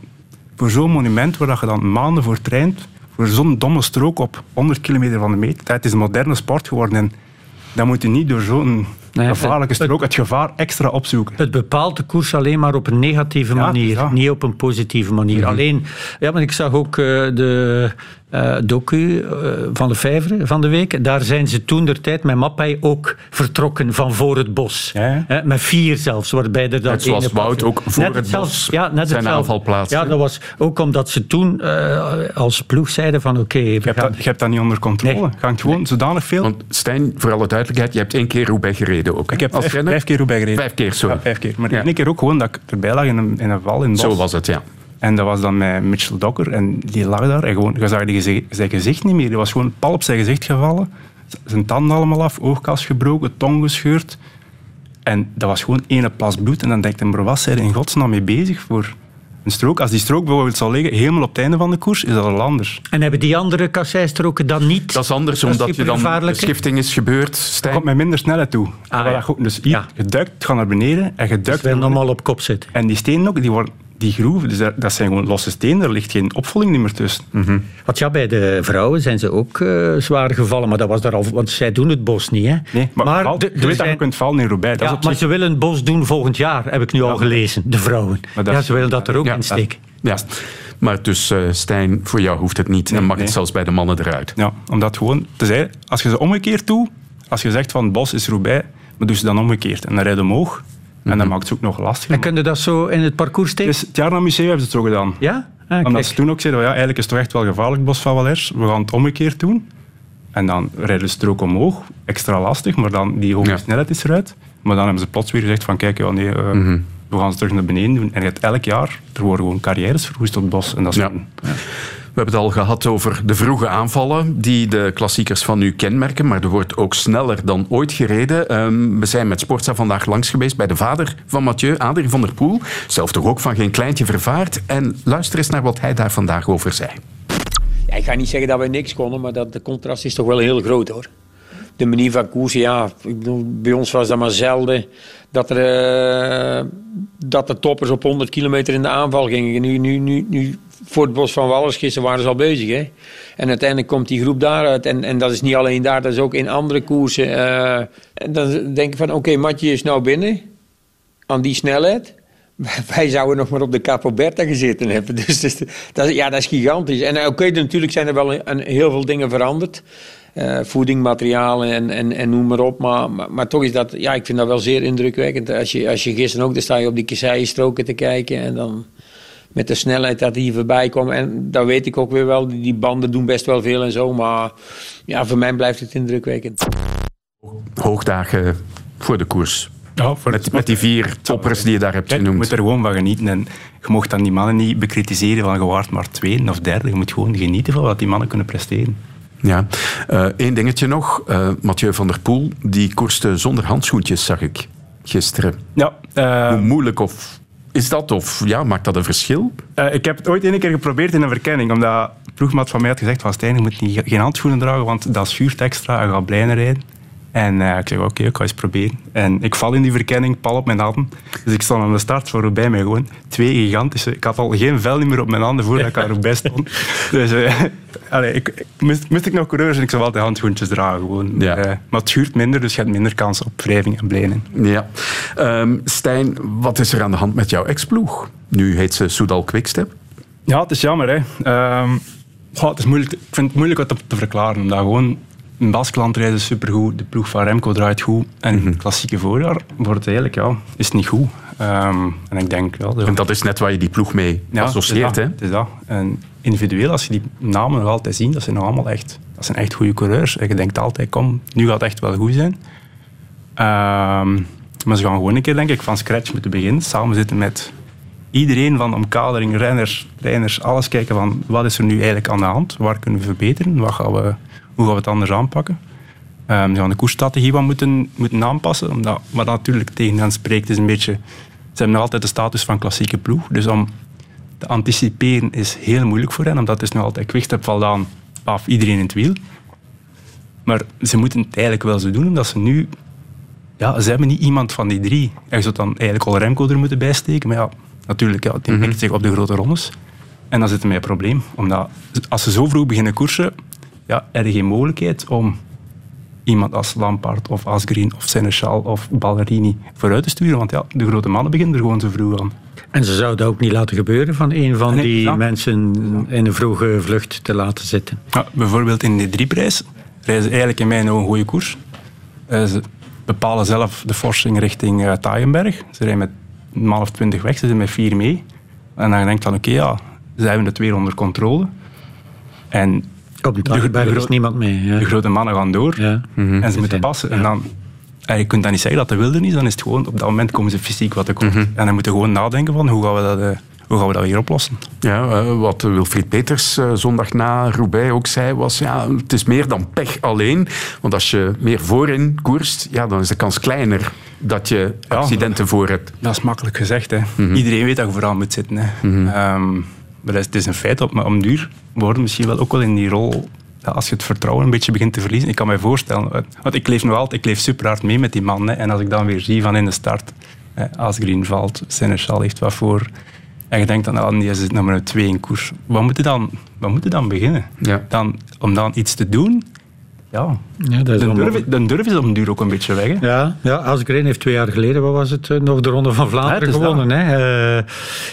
voor zo'n monument, waar je dan maanden voor traint, voor zo'n domme strook op honderd kilometer van de meet, dat is een moderne sport geworden en dat moet je niet door zo'n... Nee, gevaarlijke strook, het, het gevaar extra opzoeken. Het bepaalt de koers alleen maar op een negatieve manier, ja, ja. niet op een positieve manier. Ja. Alleen, ja, maar ik zag ook uh, de uh, docu uh, van de Vijver van de week. Daar zijn ze toen der tijd met Mappij ook vertrokken van voor het bos. Ja. He, met vier zelfs, waarbij er dat net zoals Wout ook voor net het zelfs, bos ja, net zijn aanvalplaats. Ja, dat was ook omdat ze toen uh, als ploeg zeiden van oké... Okay, je, gaan... je hebt dat niet onder controle. Nee. Hangt gewoon nee. zodanig veel... Want Stijn, voor alle duidelijkheid, je hebt één keer Roubaix gereden. Ook, ik heb vijf, vijf keer Roubaix gereden. Vijf keer, sorry. Ja, vijf keer. Maar één ja. keer ook gewoon dat ik erbij lag in een, in een val in het bos. Zo was het, ja. En dat was dan met Mitchell Docker. En die lag daar en gewoon, je zag die gezicht, zijn gezicht niet meer. Die was gewoon pal op zijn gezicht gevallen. Zijn tanden allemaal af, oogkas gebroken, tong gescheurd. En dat was gewoon ene plas bloed. En dan denk ik, maar wat zijn er in godsnaam mee bezig voor... Een strook, als die strook bijvoorbeeld zal liggen helemaal op het einde van de koers, is dat al anders. En hebben die andere kasseistroken dan niet? Dat is anders, dat omdat je dan de schifting is gebeurd. Stijn. Je komt met minder snelheid toe. Ah, ja. Dus je, ja. je duikt, het gaat naar beneden en je duikt... Dus wil normaal op kop zitten. En die stenen ook, die worden... Die groeven, dus dat zijn gewoon losse stenen, er ligt geen opvolging meer tussen. Mm-hmm. Want ja, bij de vrouwen zijn ze ook uh, zwaar gevallen, maar dat was daar al, want zij doen het bos niet. Hè? Nee, maar, maar val, de, je weet zijn... dat je kunt vallen in Roubaix. Ja, maar zich... ze willen het bos doen volgend jaar, heb ik nu ja. al gelezen, de vrouwen. Dat... Ja, ze willen dat er ook ja, in steken. Dat... Ja. Maar dus, uh, Stijn, voor jou hoeft het niet nee, en mag nee. het zelfs bij de mannen eruit. Ja, omdat gewoon, tezij, als je ze omgekeerd doet, als je zegt van het bos is Roubaix, maar doe ze dan omgekeerd en dan rijd je omhoog. En dat mm-hmm. maakt het ook nog lastiger. En kun je dat zo in het parcours steken? Dus het Jarno Museum hebben ze het zo gedaan. Ja? Ah, Omdat kijk. ze toen ook zeiden, ja, eigenlijk is het toch echt wel gevaarlijk, Bos van Wallers. We gaan het omgekeerd doen. En dan rijden ze er ook omhoog. Extra lastig, maar dan die hoge ja. snelheid is eruit. Maar dan hebben ze plots weer gezegd van, kijk, ja, nee, uh, mm-hmm. we gaan ze terug naar beneden doen. En het elk jaar, er worden gewoon carrières verwoest op het bos. En dat is ja. Een, ja. We hebben het al gehad over de vroege aanvallen die de klassiekers van nu kenmerken, maar er wordt ook sneller dan ooit gereden. Um, we zijn met Sportza vandaag langs geweest bij de vader van Mathieu, Adrie van der Poel, zelf toch ook van geen kleintje vervaard. En luister eens naar wat hij daar vandaag over zei. Ja, ik ga niet zeggen dat we niks konden, maar dat de contrast is toch wel heel groot hoor. De manier van koersen, ja, ik bedoel, bij ons was dat maar zelden dat er, uh, dat de toppers op honderd kilometer in de aanval gingen. Nu, nu, nu, nu voor het Bos van Wallers gisteren waren ze al bezig. Hè? En uiteindelijk komt die groep daaruit. En, en dat is niet alleen daar, dat is ook in andere koersen. Uh, en dan denk ik van, oké, okay, Mathieu is nou binnen. Aan die snelheid. Wij zouden nog maar op de Capo Berta gezeten hebben. Dus, dus dat, ja, dat is gigantisch. En oké, okay, natuurlijk zijn er wel een, heel veel dingen veranderd. Uh, voeding, materialen en, en, en noem maar op. Maar, maar, maar toch is dat, ja, ik vind dat wel zeer indrukwekkend. Als je, als je gisteren ook, dan sta je op die kasseienstroken te kijken en dan... Met de snelheid dat die voorbij kwam. En dat weet ik ook weer wel. Die banden doen best wel veel en zo. Maar ja, voor mij blijft het indrukwekkend. Hoogdagen voor de koers. Ja, voor met, met die vier toppers die je daar hebt genoemd. Je moet er gewoon van genieten. En je mag dan die mannen niet bekritiseren van je waard maar tweede of derde. Je moet gewoon genieten van wat die mannen kunnen presteren. Ja, één uh, dingetje nog. Uh, Mathieu van der Poel, die koerste zonder handschoentjes, zag ik gisteren. Ja. Uh... Hoe moeilijk of... Is dat of ja, maakt dat een verschil? Uh, ik heb het ooit één keer geprobeerd in een verkenning. Omdat een ploegmaat van mij had gezegd van Stijn, je moet niet, geen handschoenen dragen, want dat schuurt extra en gaat blijven rijden. En uh, ik zeg, oké, okay, ik ga eens proberen. En ik val in die verkenning, pal op mijn handen. Dus ik stond aan de start voor Roubaix met gewoon twee gigantische... Ik had al geen vel meer op mijn handen voordat ik aan Roubaix stond. Dus uh, allee, ik, moest, moest ik nog coureurs en ik zou altijd handschoentjes dragen. Gewoon. Ja. Uh, maar het schuurt minder, dus je hebt minder kans op wrijving en benen. Ja. Um, Stijn, wat is er aan de hand met jouw ex-ploeg? Nu heet ze Soudal Quickstep. Ja, het is jammer. Hè. Um, goh, het is moeilijk. Ik vind het moeilijk om te verklaren, omdat gewoon... In Baskeland rijden ze supergoed, de ploeg van Remco draait goed. En mm-hmm. het klassieke voorjaar wordt eigenlijk, ja, is niet goed. Um, en ik denk... Ja, dus en dat is net waar je die ploeg mee ja, associeert, hè? Het is dat. En individueel, als je die namen nog altijd ziet, dat zijn nog allemaal echt... Dat zijn echt goede coureurs. En je denkt altijd, kom, nu gaat het echt wel goed zijn. Um, maar ze gaan gewoon een keer, denk ik, van scratch moeten beginnen. Samen zitten met iedereen van de omkadering, renners, trainers, alles kijken van wat is er nu eigenlijk aan de hand? Waar kunnen we verbeteren? Wat gaan we... Hoe gaan we het anders aanpakken? We um, gaan de koersstrategie wat moeten, moeten aanpassen. Omdat, wat natuurlijk tegen hen spreekt is een beetje... Ze hebben nog altijd de status van klassieke ploeg. Dus om te anticiperen is heel moeilijk voor hen. Omdat het is nog altijd Quickstep vandaan, af iedereen in het wiel. Maar ze moeten het eigenlijk wel zo doen. Omdat ze nu... Ja, ze hebben niet iemand van die drie. En je zou dan eigenlijk al Remco er moeten bijsteken. Maar ja, natuurlijk, ja, die pikt mm-hmm. zich op de grote rondes. En dan zitten we met een probleem. Omdat als ze zo vroeg beginnen koersen... Ja, er is geen mogelijkheid om iemand als Lampaard of Asgreen of Seneschal of Ballerini vooruit te sturen. Want ja, de grote mannen beginnen er gewoon zo vroeg aan. En ze zouden ook niet laten gebeuren van een van nee, die ja. mensen in een vroege vlucht te laten zitten. Ja, bijvoorbeeld in de drieprijs rijden ze eigenlijk in mijn ogen een goede koers. Uh, ze bepalen zelf de forsing richting uh, Taaienberg. Ze rijden met een half twintig weg, ze zijn met vier mee. En dan denk je van oké, okay, ja, ze hebben het weer onder controle. En... Op de Taaienberg is niemand mee. Ja. De grote mannen gaan door ja. mm-hmm. en ze moeten passen. Ja. En dan, en je kunt dan niet zeggen dat de wilde is, dan is het gewoon op dat moment komen ze fysiek wat tekort. Mm-hmm. En dan moeten we gewoon nadenken van hoe gaan we dat, uh, hoe gaan we dat weer oplossen. Ja, uh, wat Wilfried Peters uh, zondag na Roubaix ook zei was, ja, het is meer dan pech alleen. Want als je meer voorin koerst, ja, dan is de kans kleiner dat je ja, accidenten voor hebt. Dat is makkelijk gezegd. Hè. Mm-hmm. Iedereen weet dat je vooraan moet zitten. Hè. Mm-hmm. Um, Maar het is een feit, op, maar om duur worden misschien wel ook wel in die rol, ja, als je het vertrouwen een beetje begint te verliezen. Ik kan mij voorstellen, want ik leef nu altijd, ik leef super hard mee met die man. Hè, en als ik dan weer zie van in de start, eh, Asgreen valt, Seneschal heeft wat voor. En je denkt dan, ah, die is nummer twee in koers. Wat moet je dan, wat moet je dan beginnen? Ja. Dan, om dan iets te doen... Ja, ja dat is de, durf, de durf is op een duur ook een beetje weg. Hè? Ja, ja, Asgreen heeft twee jaar geleden, wat was het, nog de Ronde van Vlaanderen ja, gewonnen. Hè? Uh,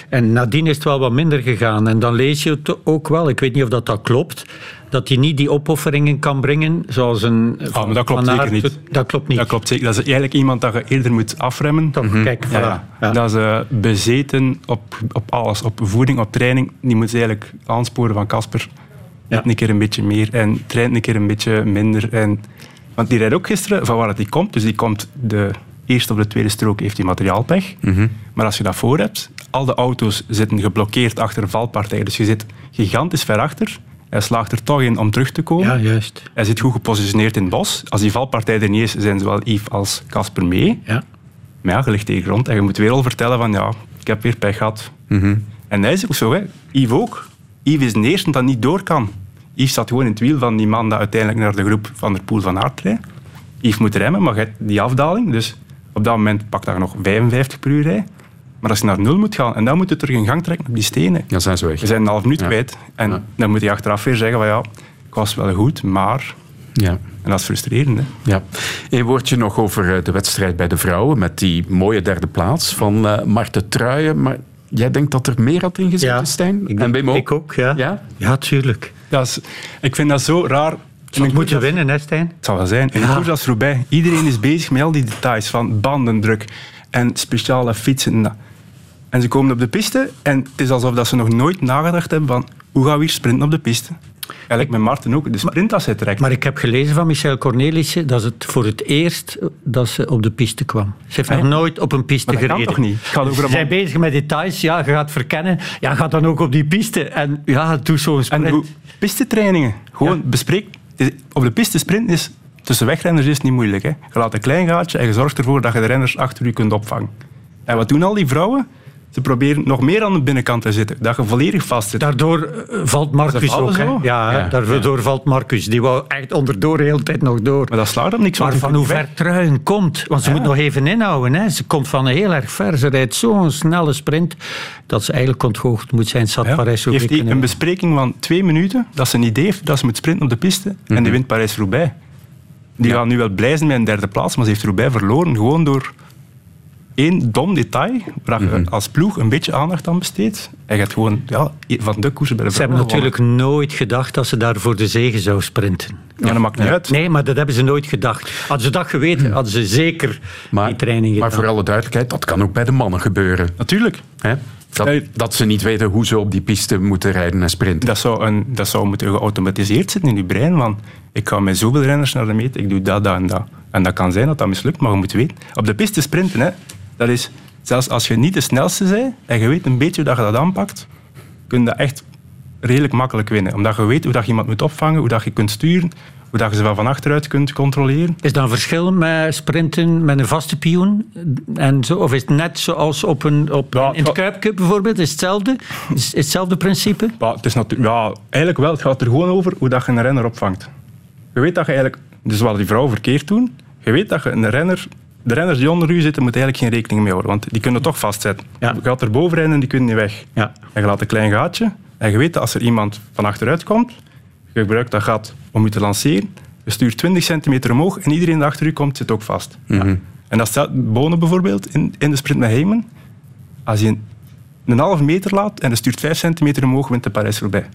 en nadien is het wel wat minder gegaan. En dan lees je het ook wel, ik weet niet of dat, dat klopt, dat hij niet die opofferingen kan brengen, zoals een... Ah, maar dat klopt zeker Aert, niet. Dat klopt niet. Dat klopt zeker. Dat is eigenlijk iemand dat je eerder moet afremmen. Toch, mm-hmm. kijk, voilà. Ja, ja. Dat ze bezeten op, op alles, op voeding, op training. Die moet ze eigenlijk aansporen van Kasper. Ja. Een keer een beetje meer en traint een keer een beetje minder. En, want die rijdt ook gisteren van waar die komt. Dus die komt de eerste of de tweede strook, heeft die materiaalpech. Mm-hmm. Maar als je dat voor hebt, al de auto's zitten geblokkeerd achter een valpartij. Dus je zit gigantisch ver achter. Hij slaagt er toch in om terug te komen. Ja, juist. Hij zit goed gepositioneerd in het bos. Als die valpartij er niet is, zijn zowel Yves als Kasper mee. Ja. Maar ja, je ligt tegen de grond en je moet weer al vertellen van ja, ik heb weer pech gehad. Mm-hmm. En dat is ook zo, hè. Yves ook. Yves is de eerste dat niet door kan. Yves zat gewoon in het wiel van die man dat uiteindelijk naar de groep van der Poel van Aert rijdt. Yves moet remmen, maar je hebt die afdaling. Dus op dat moment pakt hij nog vijfenvijftig per uur rij. Maar als je naar nul moet gaan en dan moet je terug in gang trekken op die stenen. Dan zijn ze weg. We zijn een half minuut ja. kwijt. En ja. dan moet je achteraf weer zeggen van ja, ik was wel goed, maar... Ja. En dat is frustrerend. Hè? Ja. Een woordje nog over de wedstrijd bij de vrouwen met die mooie derde plaats van uh, Marten Truijen. Maar jij denkt dat er meer had ingezet, ja. Stijn? Ik en Wim ook? Ik ook, ja. Ja, ja tuurlijk. Dat is, ik vind dat zo raar. Het moet je winnen, hè, Stijn? Het zal wel zijn. In een koers als Roubaix. Iedereen is bezig met al die details van bandendruk en speciale fietsen. En ze komen op de piste en het is alsof dat ze nog nooit nagedacht hebben van hoe gaan we hier sprinten op de piste? Eigenlijk met Marten ook, de sprint als hij trekt. Maar ik heb gelezen van Michel Cornelissen dat het voor het eerst dat ze op de piste kwam. Ze heeft ah, ja. nog nooit op een piste gereden. Dat kan toch niet? Ze zijn man... bezig met details, ja, je gaat verkennen. Ja, gaat dan ook op die piste en ja, doe zo'n sprint. En hoe, pistetrainingen, gewoon ja. bespreek. Op de piste sprint is, tussen wegrenners is het niet moeilijk. Hè. Je laat een klein gaatje en je zorgt ervoor dat je de renners achter je kunt opvangen. En wat doen al die vrouwen? Ze proberen nog meer aan de binnenkant te zitten. Dat je volledig vast zit. Daardoor valt Marcus ook. Hè? Ja, ja, daardoor ja. valt Marcus. Die wou echt onderdoor de hele tijd nog door. Maar dat slaat hem niks. Maar van hoe ver Truijen komt... Want ze ja. moet nog even inhouden. Hè? Ze komt van heel erg ver. Ze rijdt zo'n snelle sprint dat ze eigenlijk onthoogd moet zijn. Zat ja. Parijs-Roubaix. Heeft hij een bespreking van twee minuten dat ze een idee heeft dat ze moet sprinten op de piste mm-hmm. en die wint Parijs-Roubaix. Die ja. gaan nu wel blij zijn met een derde plaats, maar ze heeft Roubaix verloren. Gewoon door... Eén dom detail, waar je als ploeg een beetje aandacht aan besteedt. Hij gaat gewoon ja, van de koersen bij de Ze hebben natuurlijk gewonnen. Nooit gedacht dat ze daar voor de zege zou sprinten. Ja, ja, dat maakt niet ja. uit. Nee, maar dat hebben ze nooit gedacht. Hadden ze dat geweten, hadden ze zeker maar, die training gedaan. Maar voor alle duidelijkheid, dat kan ook bij de mannen gebeuren. Natuurlijk. Hè? Dat, dat ze niet weten hoe ze op die piste moeten rijden en sprinten. Dat zou, een, dat zou moeten geautomatiseerd zitten in je brein. Want ik ga met zoveel renners naar de meet, ik doe dat, dat en dat. En dat kan zijn dat dat mislukt, maar je moet weten. Op de piste sprinten, hè. Dat is, zelfs als je niet de snelste bent en je weet een beetje hoe je dat aanpakt, kun je dat echt redelijk makkelijk winnen. Omdat je weet hoe je iemand moet opvangen, hoe je kunt sturen, hoe je ze wel van achteruit kunt controleren. Is dat een verschil met sprinten met een vaste pion? En zo, of is het net zoals op een, op, ja, in het Kuipke bijvoorbeeld? Is het hetzelfde? Is het hetzelfde principe? Ja, het is natuurlijk, ja, eigenlijk wel. Het gaat er gewoon over hoe je een renner opvangt. Je weet dat je eigenlijk, dus wat die vrouwen verkeerd doen, je weet dat je een renner... De renners die onder u zitten, moeten eigenlijk geen rekening mee houden. Want die kunnen toch vastzetten. Ja. Je gaat er boven rijden en die kunnen niet weg. Ja. En je laat een klein gaatje. En je weet dat als er iemand van achteruit komt, je gebruikt dat gat om je te lanceren. Je stuurt twintig centimeter omhoog en iedereen die achter u komt, zit ook vast. Mm-hmm. Ja. En dat staat Bonen bijvoorbeeld in, in de sprint met Heyman. Als je een, een half meter laat en je stuurt vijf centimeter omhoog, wint de Parijs-Roubaix.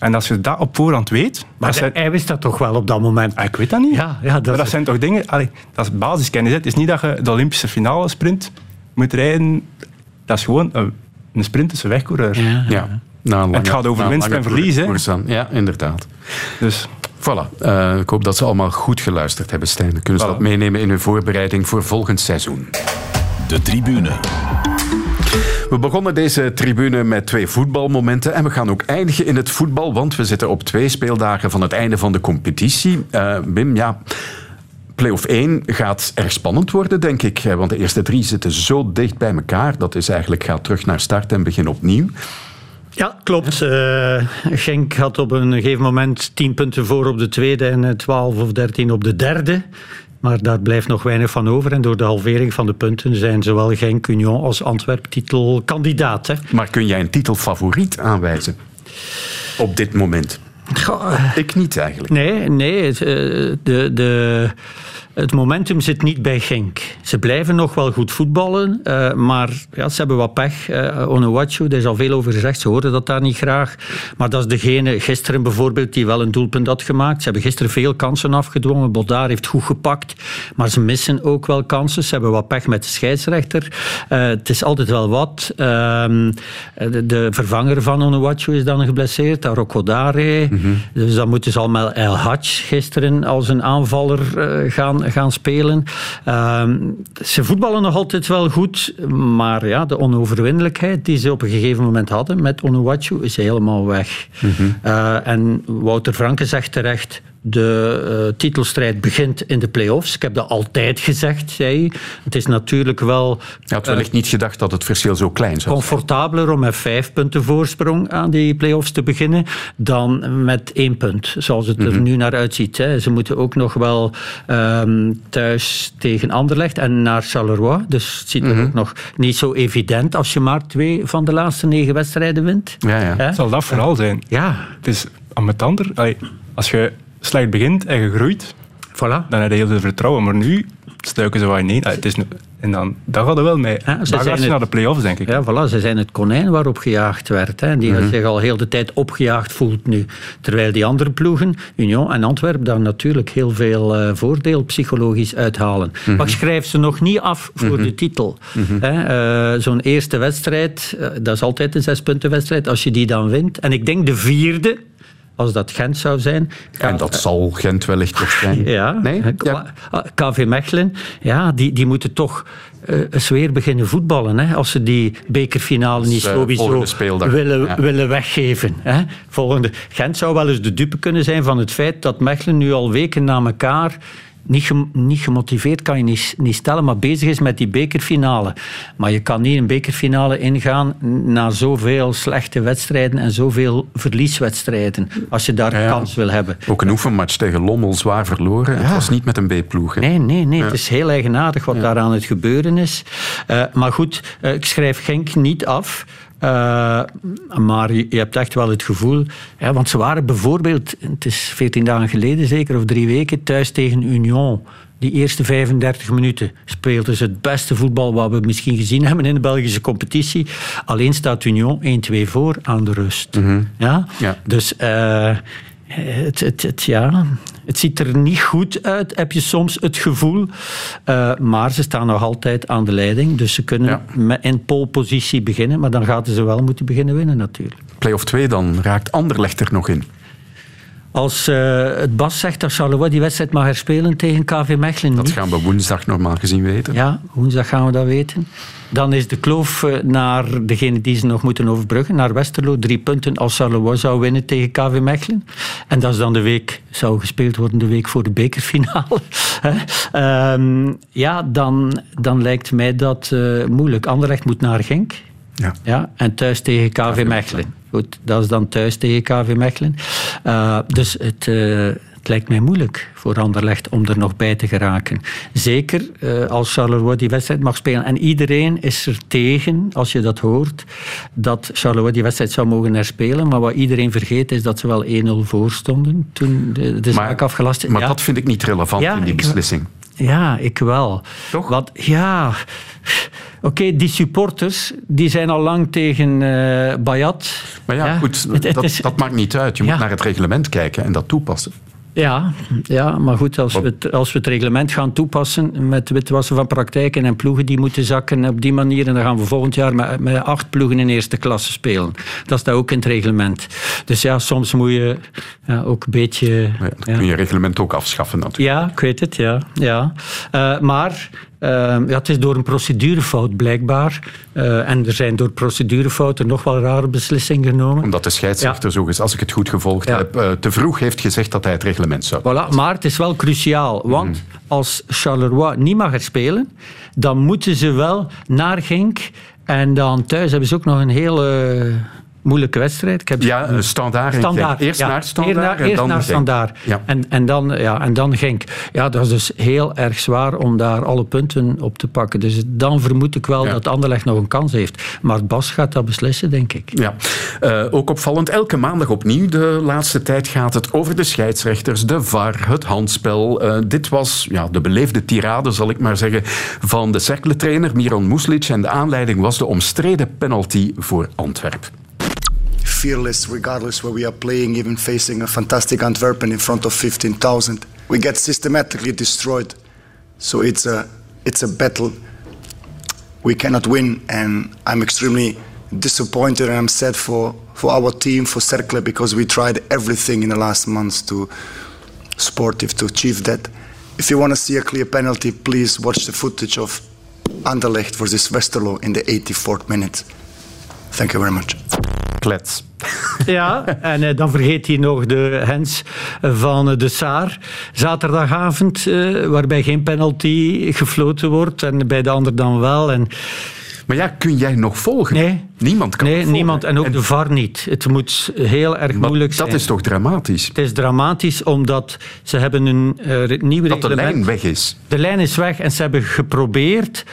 En als je dat op voorhand weet... Maar zijn... hij wist dat toch wel op dat moment? Ah, ik weet dat niet. Ja, ja, dat maar dat is... zijn toch dingen... Allee, dat is basiskennis. Het is niet dat je de Olympische finale sprint moet rijden. Dat is gewoon een, een sprint tussen wegcoureurs. Ja, ja. Ja. Nou, lange, het gaat over nou, winst en verlies. Hè. Ja, inderdaad. Dus... Voilà. Uh, ik hoop dat ze allemaal goed geluisterd hebben, Stijn. Dan kunnen ze voilà. dat meenemen in hun voorbereiding voor volgend seizoen. De tribune. We begonnen deze tribune met twee voetbalmomenten en we gaan ook eindigen in het voetbal, want we zitten op twee speeldagen van het einde van de competitie. Uh, Wim, ja, play-off één gaat erg spannend worden, denk ik, want de eerste drie zitten zo dicht bij elkaar. Dat is eigenlijk, ga terug naar start en begin opnieuw. Ja, klopt. Uh, Genk had op een gegeven moment tien punten voor op de tweede en twaalf of dertien op de derde. Maar daar blijft nog weinig van over. En door de halvering van de punten zijn zowel Genk, Union als Antwerp titelkandidaat. Hè? Maar kun jij een titelfavoriet aanwijzen op dit moment? Goh, ik niet eigenlijk. Nee, nee het, de, de, het momentum zit niet bij Genk. Ze blijven nog wel goed voetballen, uh, maar ja, ze hebben wat pech. Uh, Onuachu, daar is al veel over gezegd, ze horen dat daar niet graag. Maar dat is degene gisteren bijvoorbeeld die wel een doelpunt had gemaakt. Ze hebben gisteren veel kansen afgedwongen. Bodaar heeft goed gepakt, maar ze missen ook wel kansen. Ze hebben wat pech met de scheidsrechter. Uh, het is altijd wel wat. Uh, de, de vervanger van Onuachu is dan geblesseerd, Arokodare... Hm. Dus dan moeten ze allemaal El Hadj gisteren als een aanvaller uh, gaan, gaan spelen. Uh, ze voetballen nog altijd wel goed, maar ja, de onoverwinnelijkheid die ze op een gegeven moment hadden met Onuachu is helemaal weg. Mm-hmm. Uh, en Wouter Franke zegt terecht, de uh, titelstrijd begint in de play-offs. Ik heb dat altijd gezegd, zei hij. Het is natuurlijk wel... Je had wellicht uh, niet gedacht dat het verschil zo klein zou comfortabeler om met vijf punten voorsprong aan die play-offs te beginnen dan met één punt, zoals het mm-hmm. er nu naar uitziet. Hè. Ze moeten ook nog wel um, thuis tegen Anderlecht en naar Charleroi. Dus het ziet mm-hmm. er ook nog niet zo evident als je maar twee van de laatste negen wedstrijden wint. Ja, ja. Het zal dat vooral zijn. Ja. Het is aan het ander. Allee, als je slecht begint en je groeit, voilà. Dan heb je heel veel vertrouwen. Maar nu stuiken ze wat ineen. Ah, het is, en dan, dan gaat het wel mee. Ja, ze dan gaat het naar de play-offs, denk ik. Ja, voilà, ze zijn het konijn waarop gejaagd werd. Hè, en die mm-hmm. zich al heel de tijd opgejaagd voelt nu. Terwijl die andere ploegen, Union en Antwerp, daar natuurlijk heel veel uh, voordeel psychologisch uithalen. Mm-hmm. Maar ik schrijf ze nog niet af voor mm-hmm. de titel. Mm-hmm. Hè, uh, zo'n eerste wedstrijd, uh, dat is altijd een zespuntenwedstrijd. Als je die dan wint, en ik denk de vierde... Als dat Gent zou zijn... En dat zal Gent wellicht toch zijn. Ja, nee? Ja. K V Mechelen, ja, die, die moeten toch uh, eens weer beginnen voetballen. Hè, als ze die bekerfinale niet dus, uh, sowieso willen, ja. willen weggeven. Hè. Volgende. Gent zou wel eens de dupe kunnen zijn van het feit dat Mechelen nu al weken na elkaar Niet, ge, niet gemotiveerd kan je niet, niet stellen, maar bezig is met die bekerfinale. Maar je kan niet een bekerfinale ingaan na zoveel slechte wedstrijden en zoveel verlieswedstrijden, als je daar ja, kans wil hebben. Ook een oefenmatch tegen Lommel zwaar verloren. Ja. Het was niet met een B-ploeg. Hè? Nee, nee, nee. Ja. Het is heel eigenaardig wat ja. daar aan het gebeuren is. Uh, maar goed, uh, ik schrijf Genk niet af. Uh, maar je, je hebt echt wel het gevoel, hè, want ze waren bijvoorbeeld, het is veertien dagen geleden zeker, of drie weken, thuis tegen Union. Die eerste vijfendertig minuten speelden ze het beste voetbal wat we misschien gezien hebben in de Belgische competitie. Alleen staat Union een-twee voor aan de rust. Mm-hmm. Ja? Ja. Dus uh, het, het, het, ja, het ziet er niet goed uit, heb je soms het gevoel. Uh, maar ze staan nog altijd aan de leiding. Dus ze kunnen ja. in polepositie beginnen. Maar dan gaan ze wel moeten beginnen winnen natuurlijk. Play-off twee dan. Raakt Anderlecht er nog in? Als uh, het Bas zegt dat Charleroi die wedstrijd mag herspelen tegen K V Mechelen. Dat gaan we woensdag normaal gezien weten. Ja, woensdag gaan we dat weten. Dan is de kloof naar degene die ze nog moeten overbruggen, naar Westerlo. Drie punten als Charleroi zou winnen tegen K V Mechelen. En dat is dan de week, zou gespeeld worden de week voor de bekerfinale. um, ja, dan, dan lijkt mij dat uh, moeilijk. Anderlecht moet naar Genk. Ja. Ja, en thuis tegen K V Mechelen. Goed, dat is dan thuis tegen K V Mechelen. Uh, dus het, uh, het lijkt mij moeilijk voor Anderlecht om er nog bij te geraken. Zeker uh, als Charleroi die wedstrijd mag spelen. En iedereen is er tegen, als je dat hoort, dat Charleroi die wedstrijd zou mogen herspelen. Maar wat iedereen vergeet is dat ze wel één nul voor stonden toen de, de zaak afgelast is. Maar ja. dat vind ik niet relevant ja, in die beslissing. Ik, ja, ik wel. Toch? Want, ja... Oké, okay, die supporters die zijn al lang tegen uh, Bayat. Maar ja, ja. goed, het, het dat, is... dat maakt niet uit. Je ja. moet naar het reglement kijken en dat toepassen. Ja, ja, maar goed, als we, het, als we het reglement gaan toepassen met witwassen van praktijken en ploegen die moeten zakken op die manier, en dan gaan we volgend jaar met, met acht ploegen in eerste klasse spelen. Dat staat ook in het reglement. Dus ja, soms moet je ja, ook een beetje... Ja, dan ja. kun je reglement ook afschaffen natuurlijk. Ja, ik weet het, ja. ja. Uh, maar... Uh, ja, het is door een procedurefout blijkbaar. Uh, en er zijn door procedurefouten nog wel rare beslissingen genomen. Omdat de scheidsrechter, ja. zo is, als ik het goed gevolgd ja. heb, uh, te vroeg heeft gezegd dat hij het reglement zou voilà, maar het is wel cruciaal. Want mm. als Charleroi niet mag herspelen, dan moeten ze wel naar Genk. En dan thuis hebben ze ook nog een hele... moeilijke wedstrijd. Ik heb ja, Standaard. standaard. Eerst ja. naar Standaard en dan naar Standaard. Ja. En, en, dan, ja, en dan Genk. Ja, dat is dus heel erg zwaar om daar alle punten op te pakken. Dus dan vermoed ik wel ja. dat Anderlecht nog een kans heeft. Maar Bas gaat dat beslissen, denk ik. Ja. Uh, ook opvallend, elke maandag opnieuw de laatste tijd gaat het over de scheidsrechters, de V A R, het handspel. Uh, dit was ja, de beleefde tirade, zal ik maar zeggen, van de cerkletrainer Miran Muslic. En de aanleiding was de omstreden penalty voor Antwerp. Fearless, regardless where we are playing, even facing a fantastic Antwerpen in front of fifteen thousand. We get systematically destroyed. So it's a, it's a battle we cannot win, and I'm extremely disappointed and I'm sad for, for our team, for Cercle, because we tried everything in the last months to sportive to achieve that. If you want to see a clear penalty, please watch the footage of Anderlecht versus Westerlo in the eighty-fourth minute. Thank you very much. Klets. Ja, en eh, dan vergeet hij nog de hands van de Saar. Zaterdagavond, eh, waarbij geen penalty gefloten wordt. En bij de ander dan wel. En... Maar ja, kun jij nog volgen? Nee. Niemand kan nee, volgen. Niemand. En ook en... de V A R niet. Het moet heel erg maar moeilijk dat zijn. Dat is toch dramatisch? Het is dramatisch, omdat ze hebben een uh, nieuw reglement. Dat de lijn weg is. De lijn is weg. En ze hebben geprobeerd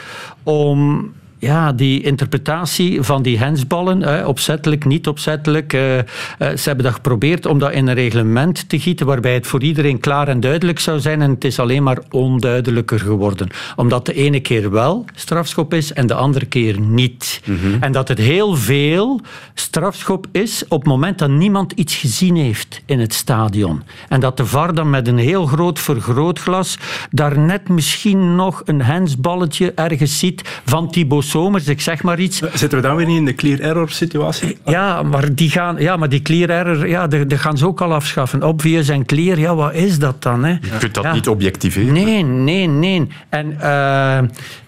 om... Ja, die interpretatie van die handsballen, eh, opzettelijk, niet opzettelijk. Eh, eh, ze hebben dat geprobeerd om dat in een reglement te gieten waarbij het voor iedereen klaar en duidelijk zou zijn. En het is alleen maar onduidelijker geworden. Omdat de ene keer wel strafschop is en de andere keer niet. Mm-hmm. En dat het heel veel strafschop is op het moment dat niemand iets gezien heeft in het stadion. En dat de V A R dan met een heel groot vergrootglas daarnet misschien nog een handsballetje ergens ziet van Thibaut zomers, ik zeg maar iets. Zitten we dan weer niet in de clear error situatie? Ja, maar die, gaan, ja, maar die clear error, ja, die, die gaan ze ook al afschaffen. Obvious en clear, ja, wat is dat dan? Hè? Je kunt dat ja. niet objectiveren. Nee, nee, nee. En, uh,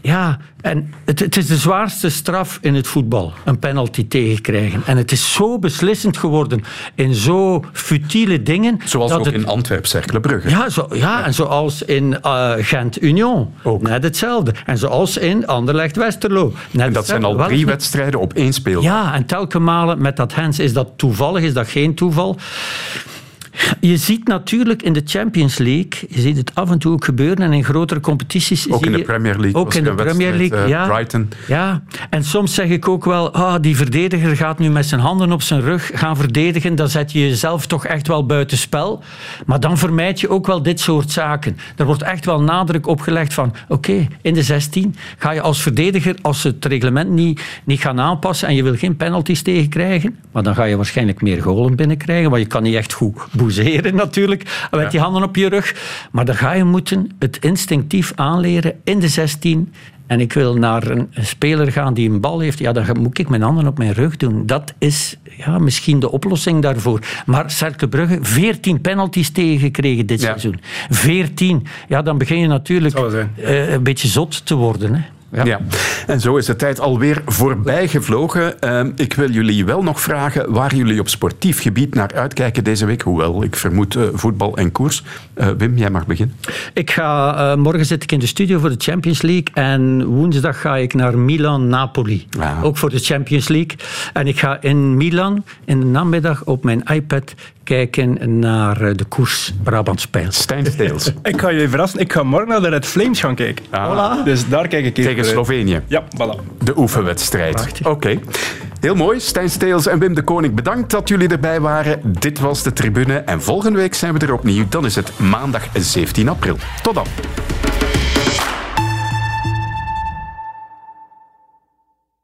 ja, en het, het is de zwaarste straf in het voetbal, een penalty tegenkrijgen. En het is zo beslissend geworden in zo futiele dingen. Zoals dat ook het, in Antwerp, Cercle Brugge. Ja, zo, ja, ja, en zoals in uh, Gent-Union. Ook. Net hetzelfde. En zoals in Anderlecht-Westerlo. En dat zijn al drie Welke... wedstrijden op één speeldag. Ja, en telkens malen met dat hands. Is dat toevallig? Is dat geen toeval? Je ziet natuurlijk in de Champions League, je ziet het af en toe ook gebeuren, en in grotere competities ook zie in de Premier League. Ook in de Premier League, uh, ja. Brighton. Ja. En soms zeg ik ook wel, ah, die verdediger gaat nu met zijn handen op zijn rug gaan verdedigen, dan zet je jezelf toch echt wel buitenspel. Maar dan vermijd je ook wel dit soort zaken. Er wordt echt wel nadruk op gelegd van, oké, okay, in de zestien ga je als verdediger, als ze het reglement niet, niet gaan aanpassen en je wil geen penalties tegenkrijgen, maar dan ga je waarschijnlijk meer golen binnenkrijgen, want je kan niet echt goed boeren. Natuurlijk, met ja. die handen op je rug. Maar dan ga je moeten het instinctief aanleren in de zestien. En ik wil naar een speler gaan die een bal heeft. Ja, dan moet ik mijn handen op mijn rug doen. Dat is ja, misschien de oplossing daarvoor. Maar Cercle Brugge, veertien penalties tegengekregen dit ja. seizoen. veertien. Ja, dan begin je natuurlijk uh, een beetje zot te worden, hè. Ja. ja, en zo is de tijd alweer voorbij gevlogen. Uh, ik wil jullie wel nog vragen waar jullie op sportief gebied naar uitkijken deze week. Hoewel, ik vermoed uh, voetbal en koers. Uh, Wim, jij mag beginnen. Ik ga, uh, morgen zit ik in de studio voor de Champions League. En woensdag ga ik naar Milan-Napoli. Ah. Ook voor de Champions League. En ik ga in Milan in de namiddag op mijn iPad kijken naar de koers Brabantspijl. Stijn Steels. Ik ga jullie verrassen. Ik ga morgen naar de Red Flames gaan kijken. Ah. Voilà. Dus daar kijk ik even. Tegen Slovenië. Ja, voilà. De oefenwedstrijd. Oké. Okay. Heel mooi. Stijn Steels en Wim de Coninck, bedankt dat jullie erbij waren. Dit was de Tribune en volgende week zijn we er opnieuw. Dan is het maandag zeventien april. Tot dan.